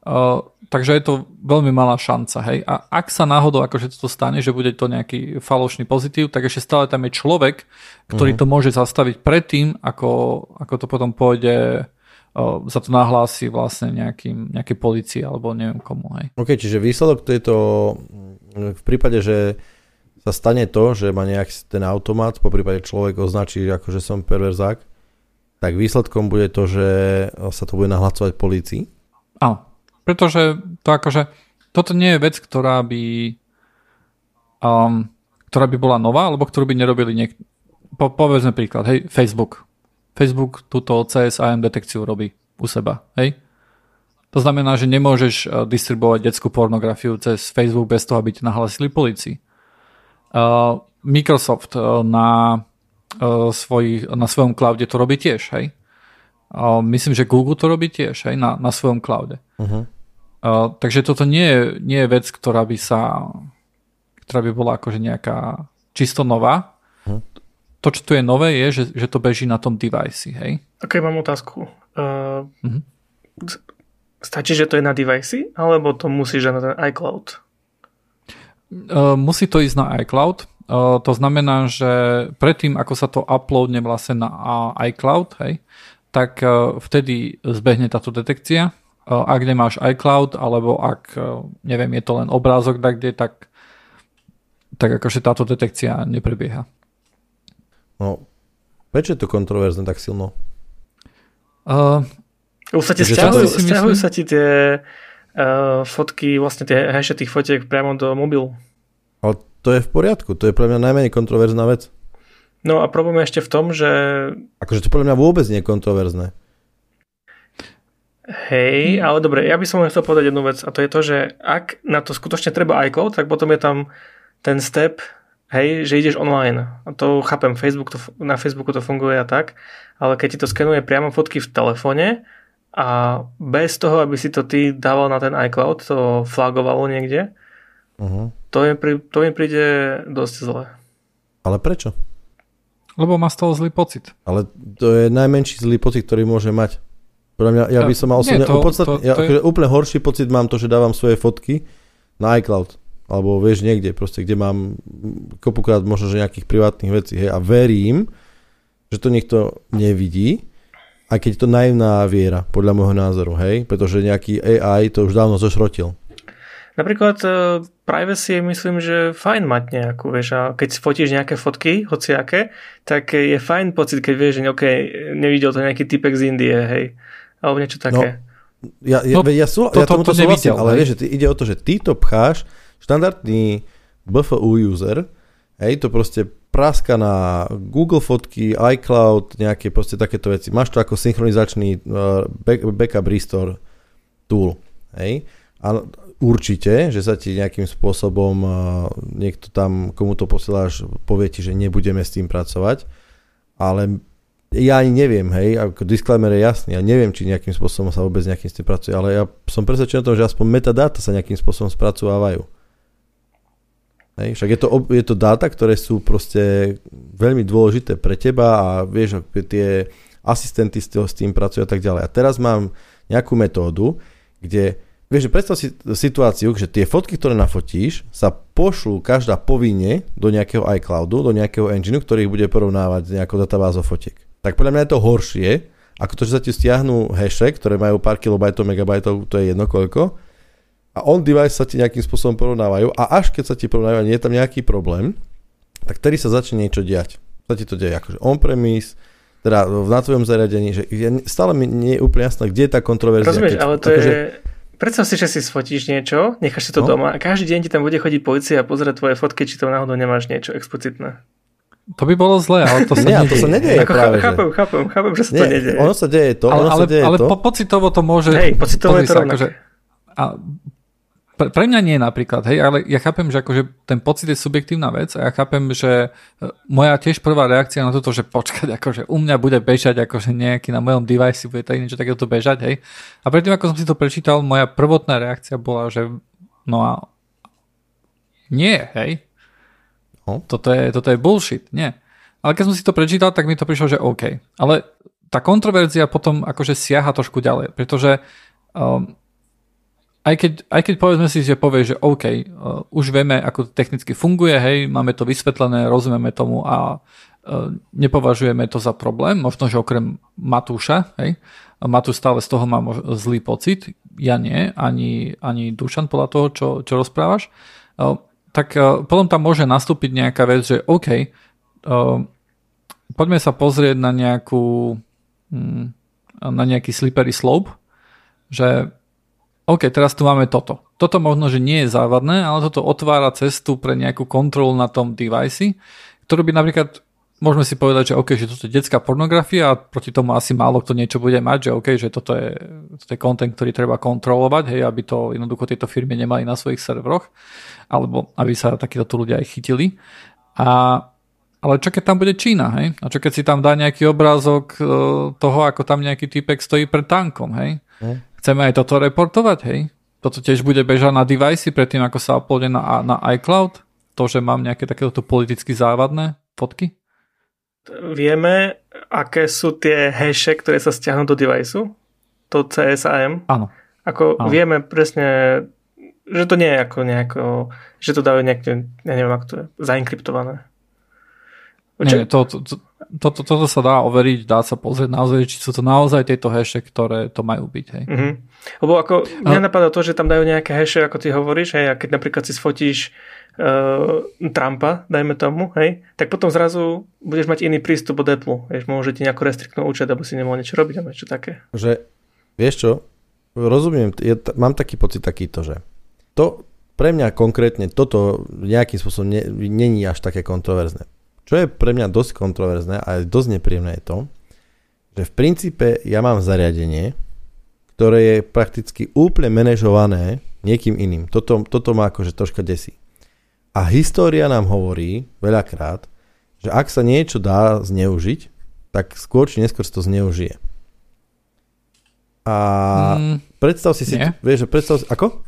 Uh, takže je to veľmi malá šanca, hej. A ak sa náhodou akože to stane, že bude to nejaký falošný pozitív, tak ešte stále tam je človek, ktorý uh-huh, to môže zastaviť predtým, ako, ako to potom pôjde, uh, za to nahlási vlastne nejakým, nejaké polícii alebo neviem komu, hej. OK, čiže výsledok tejto, v prípade, že sa stane to, že ma nejak ten automat, po prípade človek označí, akože som perverzák, tak výsledkom bude to, že sa to bude nahlasovať polícii? Áno. Pretože to akože, toto nie je vec, ktorá by, um, ktorá by bola nová, alebo ktorú by nerobili niek... Po, povedzme príklad, hej, Facebook. Facebook túto C S A M detekciu robí u seba, hej. To znamená, že nemôžeš distribuovať detskú pornografiu cez Facebook bez toho, aby ti nahlasili polícii. Uh, Microsoft uh, na, uh, svoj, na svojom cloude to robí tiež, hej. Uh, myslím, že Google to robí tiež, hej, na, na svojom cloude. Uh-huh. Uh, takže toto nie je, nie je vec, ktorá by sa, ktorá by bola akože nejaká čisto nová. Uh-huh. To, čo tu je nové, je, že, že to beží na tom device, hej. Ok, mám otázku. Uh, uh-huh. Stačí, že to je na device, alebo to musí že na ten iCloud? Uh, musí to ísť na iCloud. Uh, to znamená, že predtým, ako sa to uploadne vlastne na iCloud, hej, tak uh, vtedy zbehne táto detekcia. Ak nemáš iCloud, alebo ak, neviem, je to len obrázok kde, tak, tak akože táto detekcia neprebieha. No, prečo je to kontroverzné tak silno? Uh, Už sa ti stiahujú, si stiahujú sa ti tie uh, fotky, vlastne tie hashe tých fotiek priamo do mobilu. Ale to je v poriadku, to je pre mňa najmenej kontroverzná vec. No a problém je ešte v tom, že... Akože to pre mňa vôbec nie je kontroverzné. Hej, ale dobre, ja by som len chcel povedať jednu vec, a to je to, že ak na to skutočne treba iCloud, tak potom je tam ten step, hej, že ideš online. A to chápem, Facebook to, na Facebooku to funguje a tak, ale keď ti to skenuje priamo fotky v telefóne a bez toho, aby si to ty dával na ten iCloud, to flagovalo niekde, uh-huh, to, je, to mi príde dosť zle. Ale prečo? Lebo má z toho zlý pocit. Ale to je najmenší zlý pocit, ktorý môže mať. Podľa mňa, ja by som mal osobne, ja, akože úplne horší pocit mám to, že dávam svoje fotky na iCloud, alebo vieš niekde, proste, kde mám kopukrát možno, že nejakých privátnych vecí, hej, a verím, že to niekto nevidí Aj keď je to naivná viera, podľa môjho názoru, hej? Pretože nejaký á í to už dávno zošrotil. Napríklad uh, privacy myslím, že fajn mať nejakú, vieš, a keď fotíš nejaké fotky, hociaké, tak je fajn pocit, keď vieš, že OK, nevidel to nejaký typek z Indie, hej, alebo niečo také. No, ja, ja, no, ja, sú, to, ja tomuto to, to súhlasím, ale vieš, že ty, ide o to, že ty to pcháš, štandardný bé ef ú user, hej, to proste praska na Google fotky, iCloud, nejaké proste takéto veci. Máš to ako synchronizačný back, backup restore tool. Hej? A určite, že sa ti nejakým spôsobom niekto tam, komu to posieláš, povie ti, že nebudeme s tým pracovať. Ale ja ani neviem, hej, ako disclaimer je jasný, ja neviem, či nejakým spôsobom sa vôbec nejakým s tým pracuje, ale ja som presvedčený o tom, že aspoň metadáta sa nejakým spôsobom spracovávajú. Hej, však je to, je to dáta, ktoré sú proste veľmi dôležité pre teba a vieš, tie asistenty s tým pracujú a tak ďalej. A teraz mám nejakú metódu, kde, vieš, predstav si situáciu, že tie fotky, ktoré nafotíš, sa pošlú každá povinne do nejakého iCloudu, do nejakého engineu, ktorý ich bude porovnávať s nejakou databázou fotiek. Tak podľa mňa je to horšie, ako to, že sa ti stiahnu hashe, ktoré majú pár kilobajtov, megabajtov, to je jedno koľko, a on-device sa ti nejakým spôsobom porovnávajú a až keď sa ti porovnávajú, nie je tam nejaký problém, tak tedy sa začne niečo diať. Sa ti to deje akože on-premise, teda na tvojom zariadení, že stále mi nie je úplne jasné, kde je tá kontroverzia. Rozumieš, ale to akože... je... Predstav si, že si sfotíš niečo, necháš si to no. doma a každý deň ti tam bude chodiť policia a pozerať tvoje fotky, či tam náhodou nemáš niečo explicitné. To by bolo zlé, ale to sa nie, nedieje. To sa nedieje ako, práve, chápem, že... chápem, chápem, že sa nie, to nedieje. Ono sa deje to, ale, ono ale, sa deje ale to. Po, pocitovo to môže... Hej, pocitovo je to rovnaké. Pre mňa nie napríklad, hej, ale ja chápem, že akože ten pocit je subjektívna vec a ja chápem, že moja tiež prvá reakcia na toto, že počkať, akože u mňa bude bežať, akože nejaký na mojom device bude tak niečo takéto bežať, hej. A predtým, ako som si to prečítal, moja prvotná reakcia bola, že no a nie, hej. Toto je, toto je bullshit, nie. Ale keď som si to prečítal, tak mi to prišlo, že OK. Ale tá kontroverzia potom akože siaha trošku ďalej, pretože... Um, Aj keď, aj keď povedzme si, že povieš, že OK, uh, už vieme, ako to technicky funguje, hej, máme to vysvetlené, rozumieme tomu a uh, nepovažujeme to za problém, možno, že okrem Matúša, hej, Matúš stále z toho má mož- zlý pocit, ja nie, ani, ani Dušan podľa toho, čo, čo rozprávaš, uh, tak uh, potom tam môže nastúpiť nejaká vec, že OK, uh, poďme sa pozrieť na nejakú, hm, na nejaký slippery slope, že OK, teraz tu máme toto. Toto možno, že nie je závadné, ale toto otvára cestu pre nejakú kontrolu na tom device, ktorú by napríklad, môžeme si povedať, že OK, že toto je detská pornografia a proti tomu asi málo kto niečo bude mať, že OK, že toto je, toto je content, ktorý treba kontrolovať, hej, aby to jednoducho tieto firmy nemali na svojich serveroch, alebo aby sa takíto tu ľudia aj chytili. A, ale čo keď tam bude Čína, hej? A čo keď si tam dá nejaký obrázok toho, ako tam nejaký týpek stojí pred tankom, hej? Hm. Chceme aj toto reportovať, hej? Toto tiež bude bežať na device predtým, ako sa uploadne na, na iCloud? To, že mám nejaké takéto politicky závadné fotky? Vieme, aké sú tie hashe, ktoré sa stiahnu do device-u? To cé es á em? Áno. Ako áno. Vieme presne, že to nie je ako nejako, že to dajú nejaké, ja neviem, ako to je, zaenkryptované. Nie, to, to, to, to, to, toto sa dá overiť, dá sa pozrieť naozaj, či sú to naozaj tieto hashe, ktoré to majú byť. Hej. Mm-hmm. Lebo ako mňa a... napadlo to, že tam dajú nejaké hashe, ako ty hovoríš, hej, a keď napríklad si sfotíš uh, Trumpa, dajme tomu, hej, tak potom zrazu budeš mať iný prístup od Apple. Vieš, môže ti nejako restriktnúť účet, aby si nemohol niečo robiť, alebo niečo také. Že, vieš čo, rozumiem, ja t- mám taký pocit takýto, že to pre mňa konkrétne toto nejakým spôsobom ne, není až také kontroverzné. Čo je pre mňa dosť kontroverzné a dosť nepríjemné je to, že v princípe ja mám zariadenie, ktoré je prakticky úplne manažované niekým iným. Toto, toto ma akože troška desí. A história nám hovorí veľakrát, že ak sa niečo dá zneužiť, tak skôr či neskôr to zneužije. A mm, predstav si nie. si... Vieš, predstav si... Ako?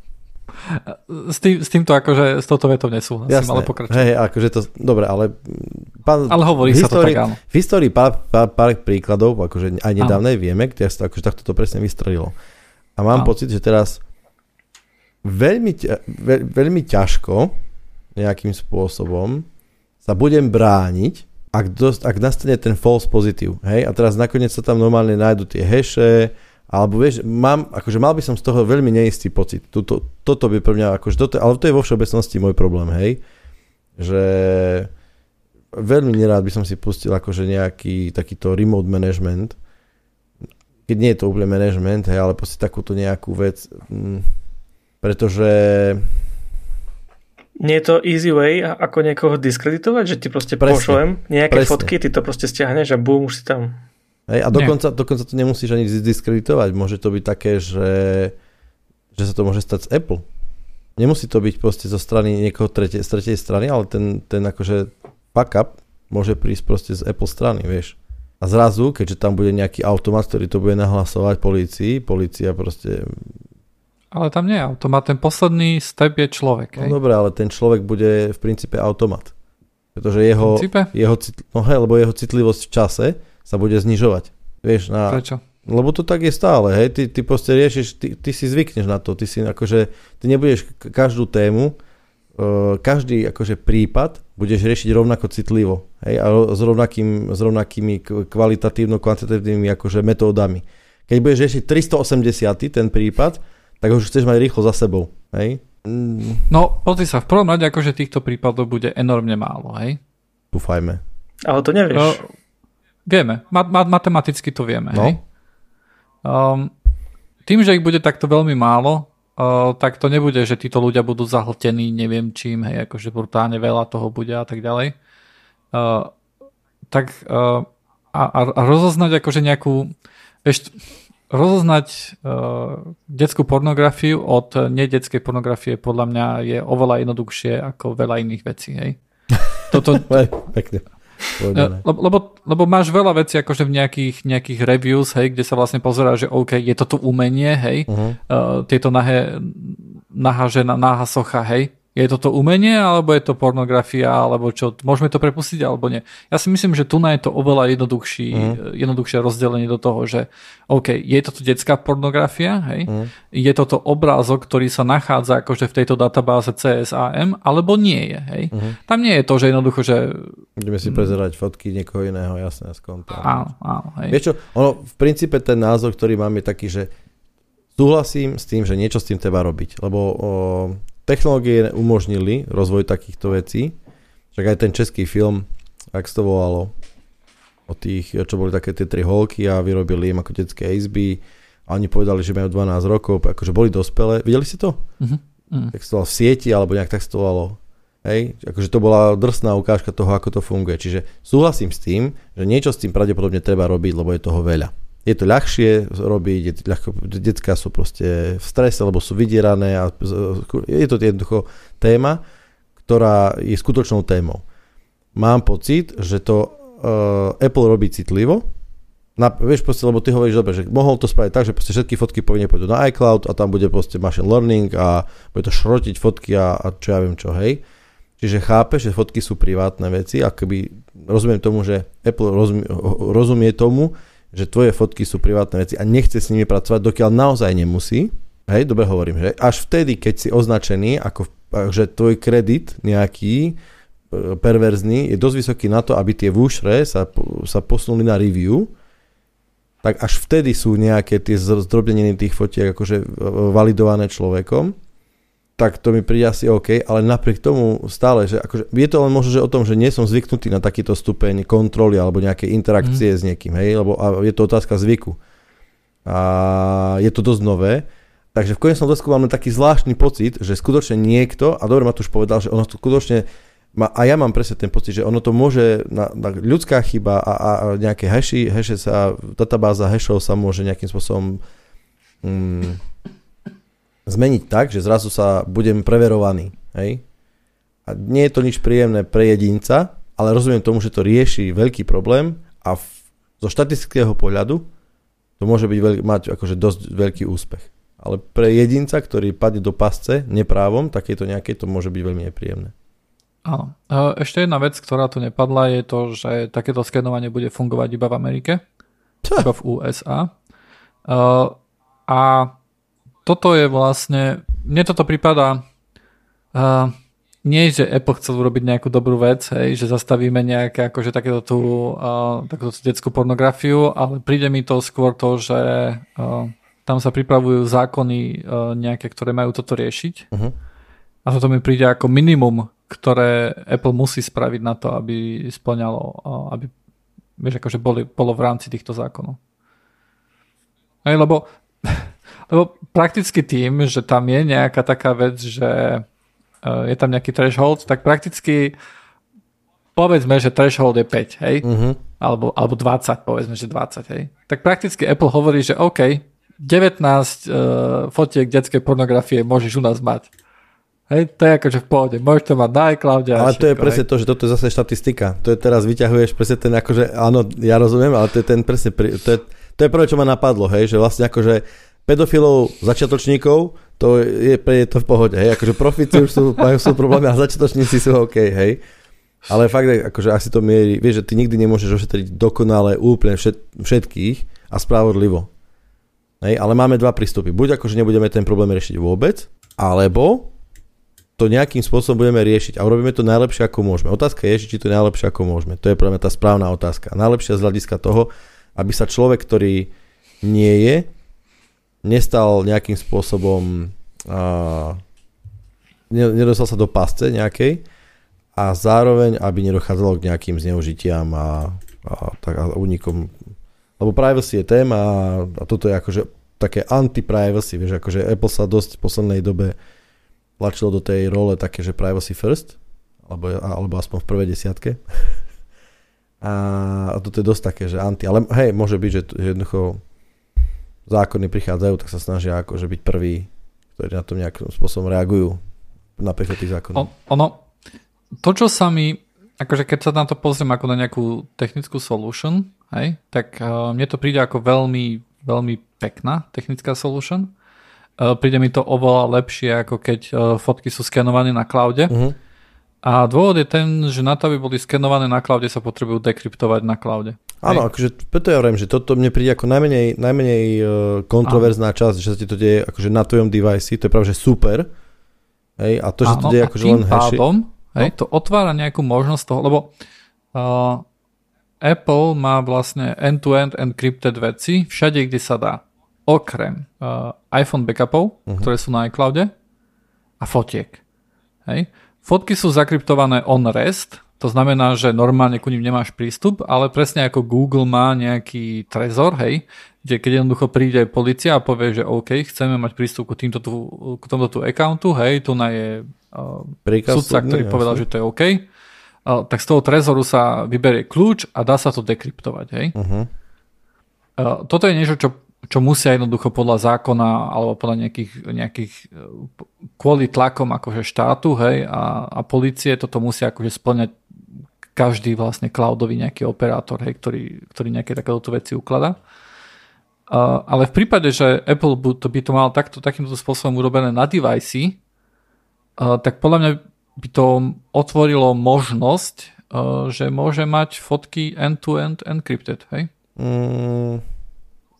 S, tým, s týmto akože s touto vetou nesúhlasím, ale pokračujem. Hej, akože to, dobre, ale... Pán, ale hovorí sa histórii, to tak, áno. V histórii pár, pár, pár príkladov, akože aj nedávnej vieme, kde sa akože takto to presne vystrelilo. A mám áno. pocit, že teraz veľmi, veľ, veľmi ťažko nejakým spôsobom sa budem brániť ak, dost, ak nastane ten false pozitív, hej, a teraz nakoniec sa tam normálne nájdu tie heše, alebo vieš, mám, akože mal by som z toho veľmi neistý pocit. Tuto, toto by pre mňa, akože toto, ale to je vo všeobecnosti môj problém, hej, že veľmi nerád by som si pustil akože nejaký takýto remote management, keď nie je to úplne management, hej, ale proste takúto nejakú vec, hm, pretože... Nie je to easy way, ako niekoho diskreditovať, že ti proste presne, pošlem nejaké presne. fotky, ty to proste stiahneš a bum, už si tam. Hej, a dokonca, dokonca to nemusíš ani diskreditovať. Môže to byť také, že, že sa to môže stať z Apple. Nemusí to byť proste zo strany niekoho tretie, z tretej strany, ale ten, ten akože backup môže prísť proste z Apple strany, vieš. A zrazu, keďže tam bude nejaký automat, ktorý to bude nahlasovať polícii, polícia proste... Ale tam nie je automat, ten posledný step je človek. No dobré, ale ten človek bude v princípe automat. Pretože jeho, jeho, no hej, lebo jeho citlivosť v čase sa bude znižovať. Vieš, na, prečo? Lebo to tak je stále, hej, ty, ty proste riešiš, ty, ty si zvykneš na to, ty si akože, ty nebudeš každú tému, každý akože prípad budeš riešiť rovnako citlivo, hej, a s, rovnakým, s rovnakými kvalitatívno-kvantitatívnymi akože metódami. Keď budeš riešiť tristoosemdesiaty ten prípad, tak už chceš mať rýchlo za sebou, hej? No, pozri sa, v prvom rade akože týchto prípadov bude enormne málo, hej? Dúfajme. Ale to nevieš. No, vieme, ma- ma- matematicky to vieme, no. hej? Um, tým, že ich bude takto veľmi málo, uh, tak to nebude, že títo ľudia budú zahltení, neviem čím, hej, akože brutálne veľa toho bude a tak ďalej. Uh, tak uh, a, a rozoznať akože nejakú, vieš... Rozoznať uh, detskú pornografiu od nedetskej pornografie podľa mňa je oveľa jednoduchšie ako veľa iných vecí, hej. Toto... Pekne. Lebo, lebo, lebo máš veľa vecí akože v nejakých, nejakých reviews, hej, kde sa vlastne pozerá, že OK, je to tu umenie, hej, uh-huh. uh, tieto nahé, nahá žena, nahá socha, hej. Je toto umenie, alebo je to pornografia, alebo čo, môžeme to prepustiť, alebo nie. Ja si myslím, že tu na je to oveľa jednoduchší, mm. jednoduchšie rozdelenie do toho, že OK, je toto detská pornografia, hej? Mm. Je toto obrázok, ktorý sa nachádza akože v tejto databáze C S A M, alebo nie je, hej? Mm. Tam nie je to, že jednoducho, že... Budeme si prezerať fotky niekoho iného, jasné, skonta. Áno, áno, hej. Vieš čo, ono, v princípe ten názor, ktorý mám, je taký, že súhlasím s tým, že niečo s tým treba robiť, lebo... O... Technológie umožnili rozvoj takýchto vecí. Však aj ten český film, ak to volalo, o tých, čo boli také tie tri holky a vyrobili im ako detské izby a oni povedali, že majú dvanásť rokov, akože boli dospelé. Videli ste to? Mm-hmm. Mm. Tak to volalo v sieti, alebo nejak tak to volalo. Hej? Akože to bola drsná ukážka toho, ako to funguje. Čiže súhlasím s tým, že niečo s tým pravdepodobne treba robiť, lebo je toho veľa. Je to ľahšie robiť, je to ľahko, detská sú proste v strese, lebo sú vydierané a je to jednoducho téma, ktorá je skutočnou témou. Mám pocit, že to uh, Apple robí citlivo, na, vieš proste, lebo ty hovoríš dobre, že mohol to spraviť tak, že proste všetky fotky povinne pôjdu na iCloud a tam bude proste machine learning a bude to šrotiť fotky a, a čo ja viem čo, hej. Čiže chápeš, že fotky sú privátne veci a keby rozumiem tomu, že Apple rozumie, rozumie tomu, že tvoje fotky sú privátne veci a nechce s nimi pracovať, dokiaľ naozaj nemusí. Hej, dobre hovorím, že až vtedy, keď si označený, ako, že tvoj kredit nejaký perverzný je dosť vysoký na to, aby tie vúšre sa, sa posunuli na review, tak až vtedy sú nejaké tie zdrobneniny tých fotiek akože validované človekom. Tak to mi príde asi OK, ale napriek tomu stále, že akože, je to len možno, že o tom, že nie som zvyknutý na takýto stupeň kontroly alebo nejaké interakcie mm. s niekým, hej, lebo je to otázka zvyku. A je to dosť nové, takže v konečnom dôsledku máme taký zvláštny pocit, že skutočne niekto, a dobre Matúš povedal, že ono skutočne, má, a ja mám presne ten pocit, že ono to môže, na, na ľudská chyba a, a nejaké hashi, haše sa, databáza hashov sa môže nejakým spôsobom... Mm, zmeniť tak, že zrazu sa budem preverovaný. Hej? A nie je to nič príjemné pre jedinca, ale rozumiem tomu, že to rieši veľký problém a v, zo štatistického pohľadu to môže byť veľk, mať akože dosť veľký úspech. Ale pre jedinca, ktorý padne do pasce neprávom, takéto nejaké, to môže byť veľmi nepríjemné. Áno. Ešte jedna vec, ktorá tu nepadla, je to, že takéto skenovanie bude fungovať iba v Amerike. Čo? Iba v U S A. Uh, a toto je vlastne, mne toto prípada, uh, nie, že Apple chcel urobiť nejakú dobrú vec, hej, že zastavíme nejaké akože takéto tú, uh, takúto detskú pornografiu, ale príde mi to skôr to, že uh, tam sa pripravujú zákony uh, nejaké, ktoré majú toto riešiť. Uh-huh. A toto mi príde ako minimum, ktoré Apple musí spraviť na to, aby splňalo, uh, aby vieš, akože boli, bolo v rámci týchto zákonov. Hej, lebo, lebo prakticky tým, že tam je nejaká taká vec, že je tam nejaký threshold, tak prakticky povedzme, že threshold je päť, hej? Uh-huh. Alebo, alebo dvadsať, povedzme, že dvadsať, hej? Tak prakticky Apple hovorí, že OK, devätnásť uh, fotiek detskej pornografie môžeš u nás mať. Hej, to je akože v pohode, môžeš to mať na iCloud. Ale to je všetko, presne hej? To, že toto je zase štatistika. To je teraz, vyťahuješ presne ten akože, áno, ja rozumiem, ale to je ten presne, pri, to, je, to je prvé, čo ma napadlo, hej, že vlastne akože pedofilov, začiatočníkov, to je, je to v pohode, hej, akože profíci už sú, sú problémy a začiatočníci sú OK, hej, ale fakt, akože asi to mierí, vieš, že ty nikdy nemôžeš ošetriť dokonale úplne všet, všetkých a spravodlivo, hej, ale máme dva prístupy, buď akože nebudeme ten problém riešiť vôbec, alebo to nejakým spôsobom budeme riešiť a urobíme to najlepšie, ako môžeme. Otázka je, či to je najlepšie, ako môžeme, to je pre mňa tá správna otázka, najlepšia z hľadiska toho, aby sa človek, ktorý nie je, nestal nejakým spôsobom uh, nedostal sa do pasce nejakej a zároveň, aby nedochádzalo k nejakým zneužitiam a, a, tak, a únikom, lebo privacy je téma a, a toto je akože také anti-privacy, vieš, akože Apple sa dosť v poslednej dobe tlačilo do tej role také, že privacy first alebo, alebo aspoň v prvej desiatke a, a toto je dosť také, že anti, ale hej, môže byť, že, že jednoducho zákony prichádzajú, tak sa snažia akože byť prví, ktorí na to nejakým spôsobom reagujú na peklo tých zákonov. Ono, to čo sa mi, akože keď sa na to pozriem ako na nejakú technickú solution, hej, tak uh, mne to príde ako veľmi, veľmi pekná technická solution. Uh, príde mi to oveľa lepšie, ako keď uh, fotky sú skenované na cloude. Uh-huh. A dôvod je ten, že na to, aby boli skenované na cloude, sa potrebujú dekryptovať na cloude. Áno, akože preto ja hovorím, že toto mne príde ako najmenej, najmenej kontroverzná časť, že sa ti to deje akože na tvojom device, to je práve že super. Hej, a to, že áno, to deje akože len hashi. Pádom, hej, no? To otvára nejakú možnosť toho, lebo uh, Apple má vlastne end-to-end encrypted veci všade, kde sa dá. Okrem uh, iPhone backupov, uh-huh, ktoré sú na iCloude a fotiek. Hej. Fotky sú zakryptované on-rest, to znamená, že normálne ku nim nemáš prístup, ale presne ako Google má nejaký trezor, hej, kde keď jednoducho príde polícia a povie, že OK, chceme mať prístup ku týmto tu, k tomto tu accountu, hej, tu na je uh, sudca, ktorý povedal, že to je OK, uh, tak z toho trezoru sa vyberie kľúč a dá sa to dekryptovať, hej. Uh-huh. Uh, toto je niečo, čo, čo musia jednoducho podľa zákona alebo podľa nejakých, nejakých kvôli tlakom akože štátu, hej, a, a polície toto musia akože splňať každý vlastne cloudový nejaký operátor, hej, ktorý, ktorý nejaké takéto veci ukladá. Uh, ale v prípade, že Apple by to, by to mal takto, takýmto spôsobom urobené na device, uh, tak podľa mňa by to otvorilo možnosť, uh, že môže mať fotky end-to-end encrypted. Hej? Mm.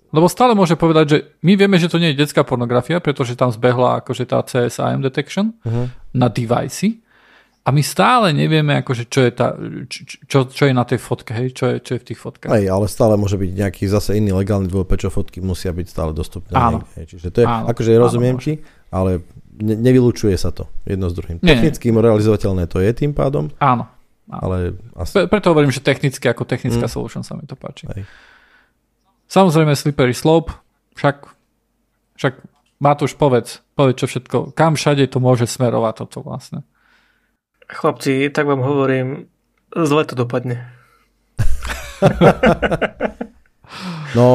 Lebo stále môže povedať, že my vieme, že to nie je detská pornografia, pretože tam zbehla akože tá C S A M detection, uh-huh, na device. A my stále nevieme, akože, čo, je tá, čo, čo je na tej fotke, hej? Čo, je, čo je v tých fotkách. Hej, ale stále môže byť nejaký zase iný legálny dôvod, prečo fotky musia byť stále dostupné. Áno. Hej, čiže to je, áno, akože rozumiem áno, ti, ale ne, nevylučuje sa to jedno s druhým. Nie, technicky nie. Realizovateľné to je tým pádom. Áno. Áno. Ale asi... Pre, preto hovorím, že technicky ako technická mm. solution sa mi to páči. Hej. Samozrejme slippery slope, však, však Matúš, povedz, povedz čo všetko, kam všade to môže smerovať toto vlastne. Chlapci, tak vám hovorím, zle to dopadne. No...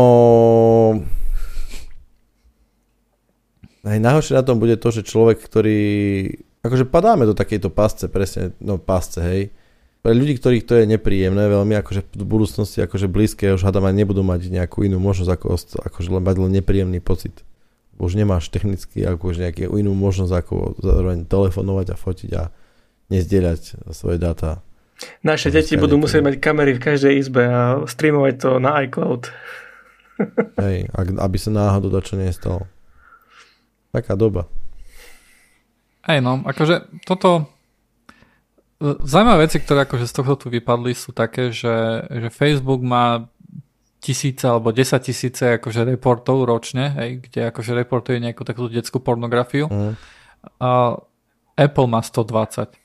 Najhoršie na tom bude to, že človek, ktorý... Akože padáme do takejto pasce, presne, no pasce, hej. Pre ľudí, ktorých to je nepríjemné veľmi, akože v budúcnosti, akože blízke, už hádam, nebudú mať nejakú inú možnosť, ako, akože len mať len nepríjemný pocit. Už nemáš technicky, akože nejakú inú možnosť, ako zároveň telefonovať a fotiť a nezdieľať svoje dáta. Naše deti budú musieť mať kamery v každej izbe a streamovať to na iCloud. Hej, aby sa náhodou dačo nestalo. Taká doba. Hej no, akože toto Zaujímavé veci, ktoré akože z tohto tu vypadli, sú také, že, že Facebook má tisíce alebo desať tisíce akože reportov ročne, hej, kde akože reportuje nejakú takúto detskú pornografiu. Mm. A Apple má sto dvadsať.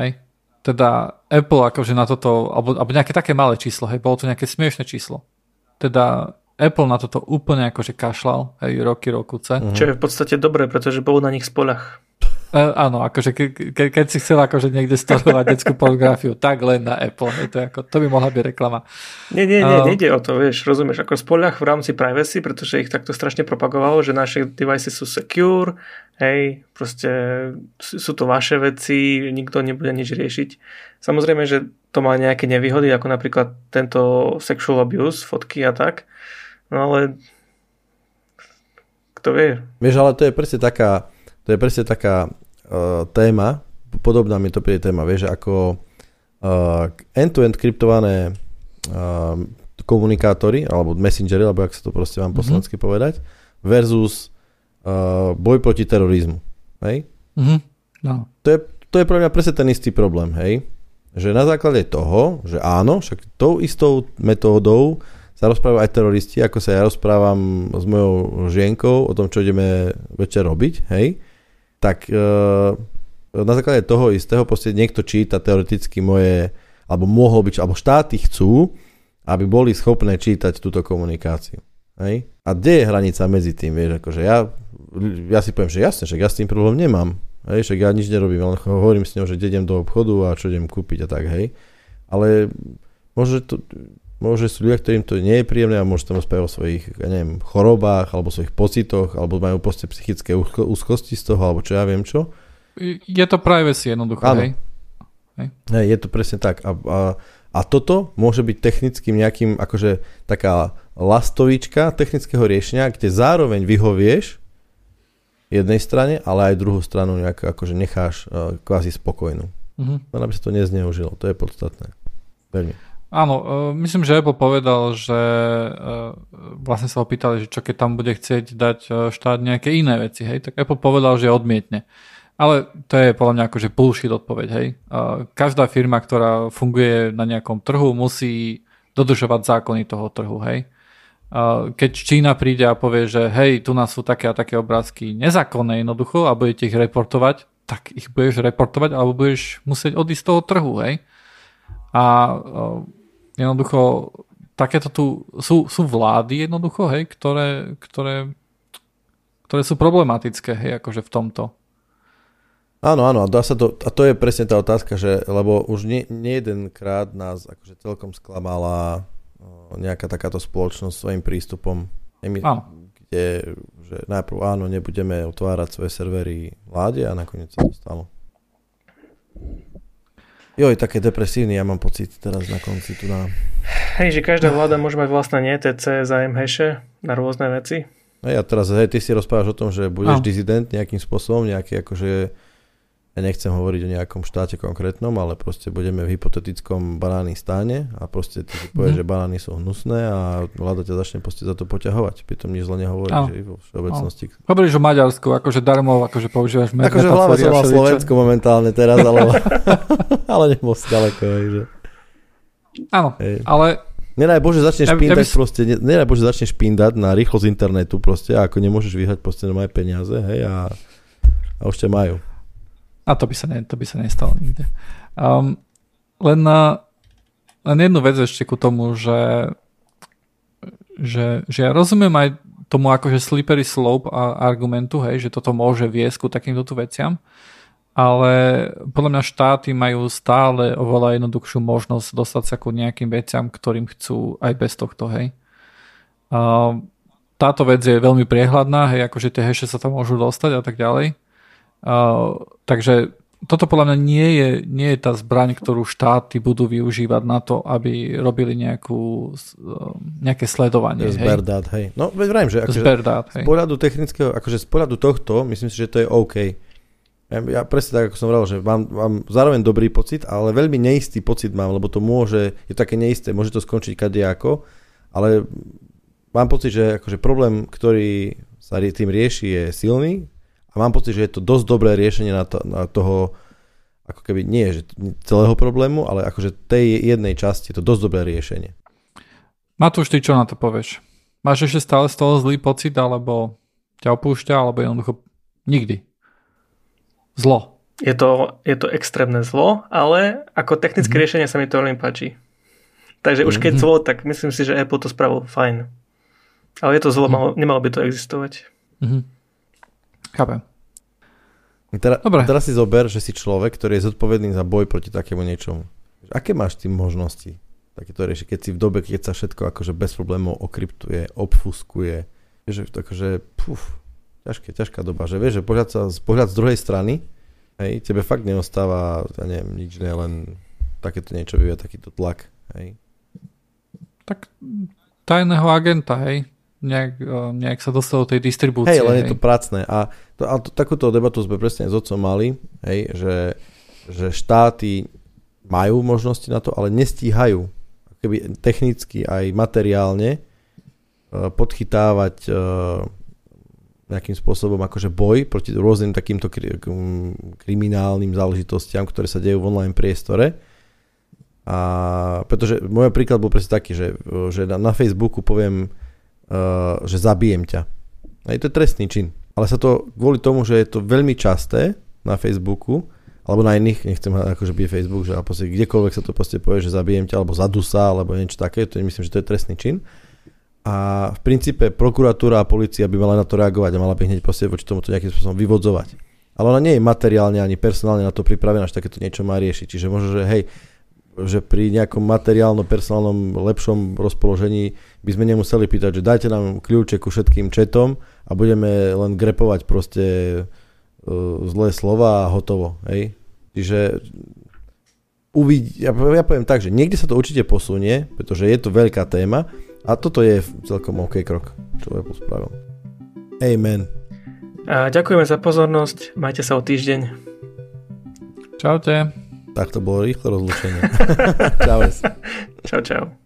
Hej. Teda Apple akože na toto, alebo, alebo nejaké také malé číslo, hej, bolo to nejaké smiešné číslo. Teda Apple na toto úplne akože kašľal, hej, roky, rokuce. Mm. Čo je v podstate dobré, pretože bol na nich spoľah. Uh, áno, akože ke, ke, keď si chcel akože niekde storovať detskú pornografiu, tak len na Apple, hej, to, ako, to by mohla byť reklama. Nie, nie, nie, uh, nejde o to, vieš, rozumieš, ako spoľah v rámci privacy, pretože ich takto strašne propagovalo, že naše device sú secure, hej, proste sú to vaše veci, nikto nebude nič riešiť. Samozrejme, že to má nejaké nevýhody, ako napríklad tento sexual abuse, fotky a tak, no ale kto vie. Vieš, ale to je presne taká To je presne taká uh, téma, podobná mi to príde téma, vieš, ako uh, end-to-end kryptované uh, komunikátory, alebo messengery, alebo ak sa to proste vám mm-hmm. poslanecky povedať, versus uh, boj proti terorizmu. Hej? Mm-hmm. No. To je, to je pre mňa presne ten istý problém, hej? Že na základe toho, že áno, však tou istou metódou sa rozprávajú aj teroristi, ako sa ja rozprávam s mojou žienkou o tom, čo ideme večer robiť, hej? Tak e, na základe toho istého proste niekto číta teoreticky moje, alebo mohol byť, alebo štáty chcú, aby boli schopné čítať túto komunikáciu. Hej? A kde je hranica medzi tým? Vieš, akože ja, ja si poviem, že jasne, že ja s tým problém nemám. Hej? Však ja nič nerobím, ale hovorím s ňou, že idem do obchodu a čo idem kúpiť a tak, hej. Ale môže to, môže sú ľudia, ktorým to nie je príjemné a môže tam rozprávať o svojich, ja neviem, chorobách alebo svojich pocitoch, alebo majú proste psychické úzkosti z toho, alebo čo ja viem čo. Je to privacy jednoducho, hej? Hej, je to presne tak. A, a, a toto môže byť technickým nejakým, akože taká lastovička technického riešenia, kde zároveň vyhovieš jednej strane, ale aj druhú stranu nejak akože necháš uh, kvázi spokojnú. Mhm. Aby sa to nezneužilo, to je podstatné. Veľmi. Áno, myslím, že Apple povedal, že vlastne sa ho pýtali, že čo keď tam bude chcieť dať štát nejaké iné veci, hej, tak Apple povedal, že odmietne. Ale to je podľa mňa akože bullshit odpoveď, hej. Každá firma, ktorá funguje na nejakom trhu, musí dodržovať zákony toho trhu, hej. Keď Čína príde a povie, že hej, tu nás sú také a také obrázky nezákonné jednoducho a budete ich reportovať, tak ich budeš reportovať alebo budeš musieť odísť z toho trhu, hej. A jednoducho takéto tu sú, sú vlády jednoducho, hej, ktoré, ktoré, ktoré sú problematické, hej, akože v tomto. Áno, áno, a dá sa to, a to je presne tá otázka, že lebo už nie, nie jedenkrát nás akože celkom sklamala nejaká takáto spoločnosť svojím prístupom, my, kde že najprv áno, nebudeme otvárať svoje servery vláde a nakoniec sa to stalo. Joj, také depresívny, ja mám pocit teraz na konci tu na... Hej, že každá vláda môže mať vlastné nie té cé, zájem heše na rôzne veci. Hej, a teraz, hej, ty si rozprávaš o tom, že budeš no. dizident nejakým spôsobom, nejaký akože... Ja nechcem hovoriť o nejakom štáte konkrétnom, ale proste budeme v hypotetickom banány stáne a proste ty si povieš, mm. že banány sú hnusné a vláda ťa začne proste za to poťahovať. Pritom nič zle nehovorí, no. že vo všeobecnosti. No. Hovoríš o Maďarsku, akože darmo, akože používaš metafory. Akože v hlave som mal Slovensko momentálne teraz, ale... Ale nebol si ďaleko, takže... Áno, hej. Ale... Nedaj Bože, začneš píndať ja, ja by... proste, nedaj Bože, začneš píndať na rýchlosť internetu proste, a ako nemôžeš vyhrať proste normálne peniaze, hej, a, a už ťa majú. A to by sa, ne, to by sa nestalo nikde. Um, len, na, len jednu vec ešte ku tomu, že, že, že ja rozumiem aj tomu akože slippery slope a argumentu, hej, že toto môže viesť ku takýmto tu veciam, ale podľa mňa štáty majú stále oveľa jednoduchšiu možnosť dostať sa ku nejakým veciam, ktorým chcú aj bez tohto, hej. Uh, táto vec je veľmi priehľadná, hej, akože tie heše sa tam môžu dostať a tak ďalej. Uh, takže toto podľa mňa nie je, nie je tá zbraň, ktorú štáty budú využívať na to, aby robili nejakú, nejaké sledovanie. Zberdát, hej. hej. No, vrajím, že akože Zberdát, z pohľadu technického, akože z pohľadu tohto, myslím si, že to je OK. Ja presne tak, ako som hovoril, že mám, mám zároveň dobrý pocit, ale veľmi neistý pocit mám, lebo to môže, je také neisté, môže to skončiť kadejako, ale mám pocit, že akože problém, ktorý sa tým rieši, je silný a mám pocit, že je to dosť dobré riešenie na, to, na toho, ako keby nie že celého problému, ale akože tej jednej časti je to dosť dobré riešenie. Matúš, ty čo na to povieš? Máš ešte stále z toho zlý pocit, alebo ťa opúšťa, alebo jednoducho nikdy? Zlo. Je to, je to extrémne zlo, ale ako technické mm. riešenie sa mi to veľmi páči. Takže už keď zlo, tak myslím si, že Apple to spravil fajn. Ale je to zlo, mm. malo, nemalo by to existovať. Mm-hmm. Chápem. Tera, teraz si zober, že si človek, ktorý je zodpovedný za boj proti takému niečomu. Aké máš ty možnosti? Takéto rieši, keď si v dobe, keď sa všetko akože bez problémov okryptuje, obfuskuje, že takže puf, ťažké, ťažká doba, že vieš, že pohľad, sa, pohľad z druhej strany, hej, tebe fakt neostáva, ja neviem, nič ne, len takéto niečo vyvie, takýto tlak, hej. Tak tajného agenta, hej, nejak, nejak sa dostal do tej distribúcie. Hej, len hej. Je to pracné a, to, a to, takúto debatu sme presne s otcom mali, hej, že, že štáty majú možnosti na to, ale nestíhajú keby technicky aj materiálne podchytávať nejakým spôsobom akože boj proti rôznym takýmto kriminálnym záležitostiam, ktoré sa dejú v online priestore. A pretože môj príklad bol presne taký, že, že na Facebooku poviem, že zabijem ťa. A je to trestný čin. Ale sa to kvôli tomu, že je to veľmi časté na Facebooku, alebo na iných, nechcem akože byť Facebook, že posled, kdekoľvek sa to proste povie, že zabijem ťa, alebo zadusá, alebo niečo také, to myslím, že to je trestný čin. A v princípe prokuratúra a polícia by mala na to reagovať a mala by hneď proste voči tomuto nejakým spôsobom vyvodzovať. Ale ona nie je materiálne ani personálne na to pripravená, že takéto niečo má riešiť. Čiže možno, že hej, že pri nejakom materiálno-personálnom lepšom rozpoložení by sme nemuseli pýtať, že dajte nám kľúče ku všetkým chatom a budeme len grepovať proste zlé slova a hotovo. Hej? Čiže uvidí, ja, ja poviem tak, že niekde sa to určite posunie, pretože je to veľká téma a toto je celkom OK krok, čo Apple spravil. Amen. A ďakujeme za pozornosť, majte sa o týždeň. Čaute. Tak to bolo rýchle rozlučenie. Čau. Čau, čau.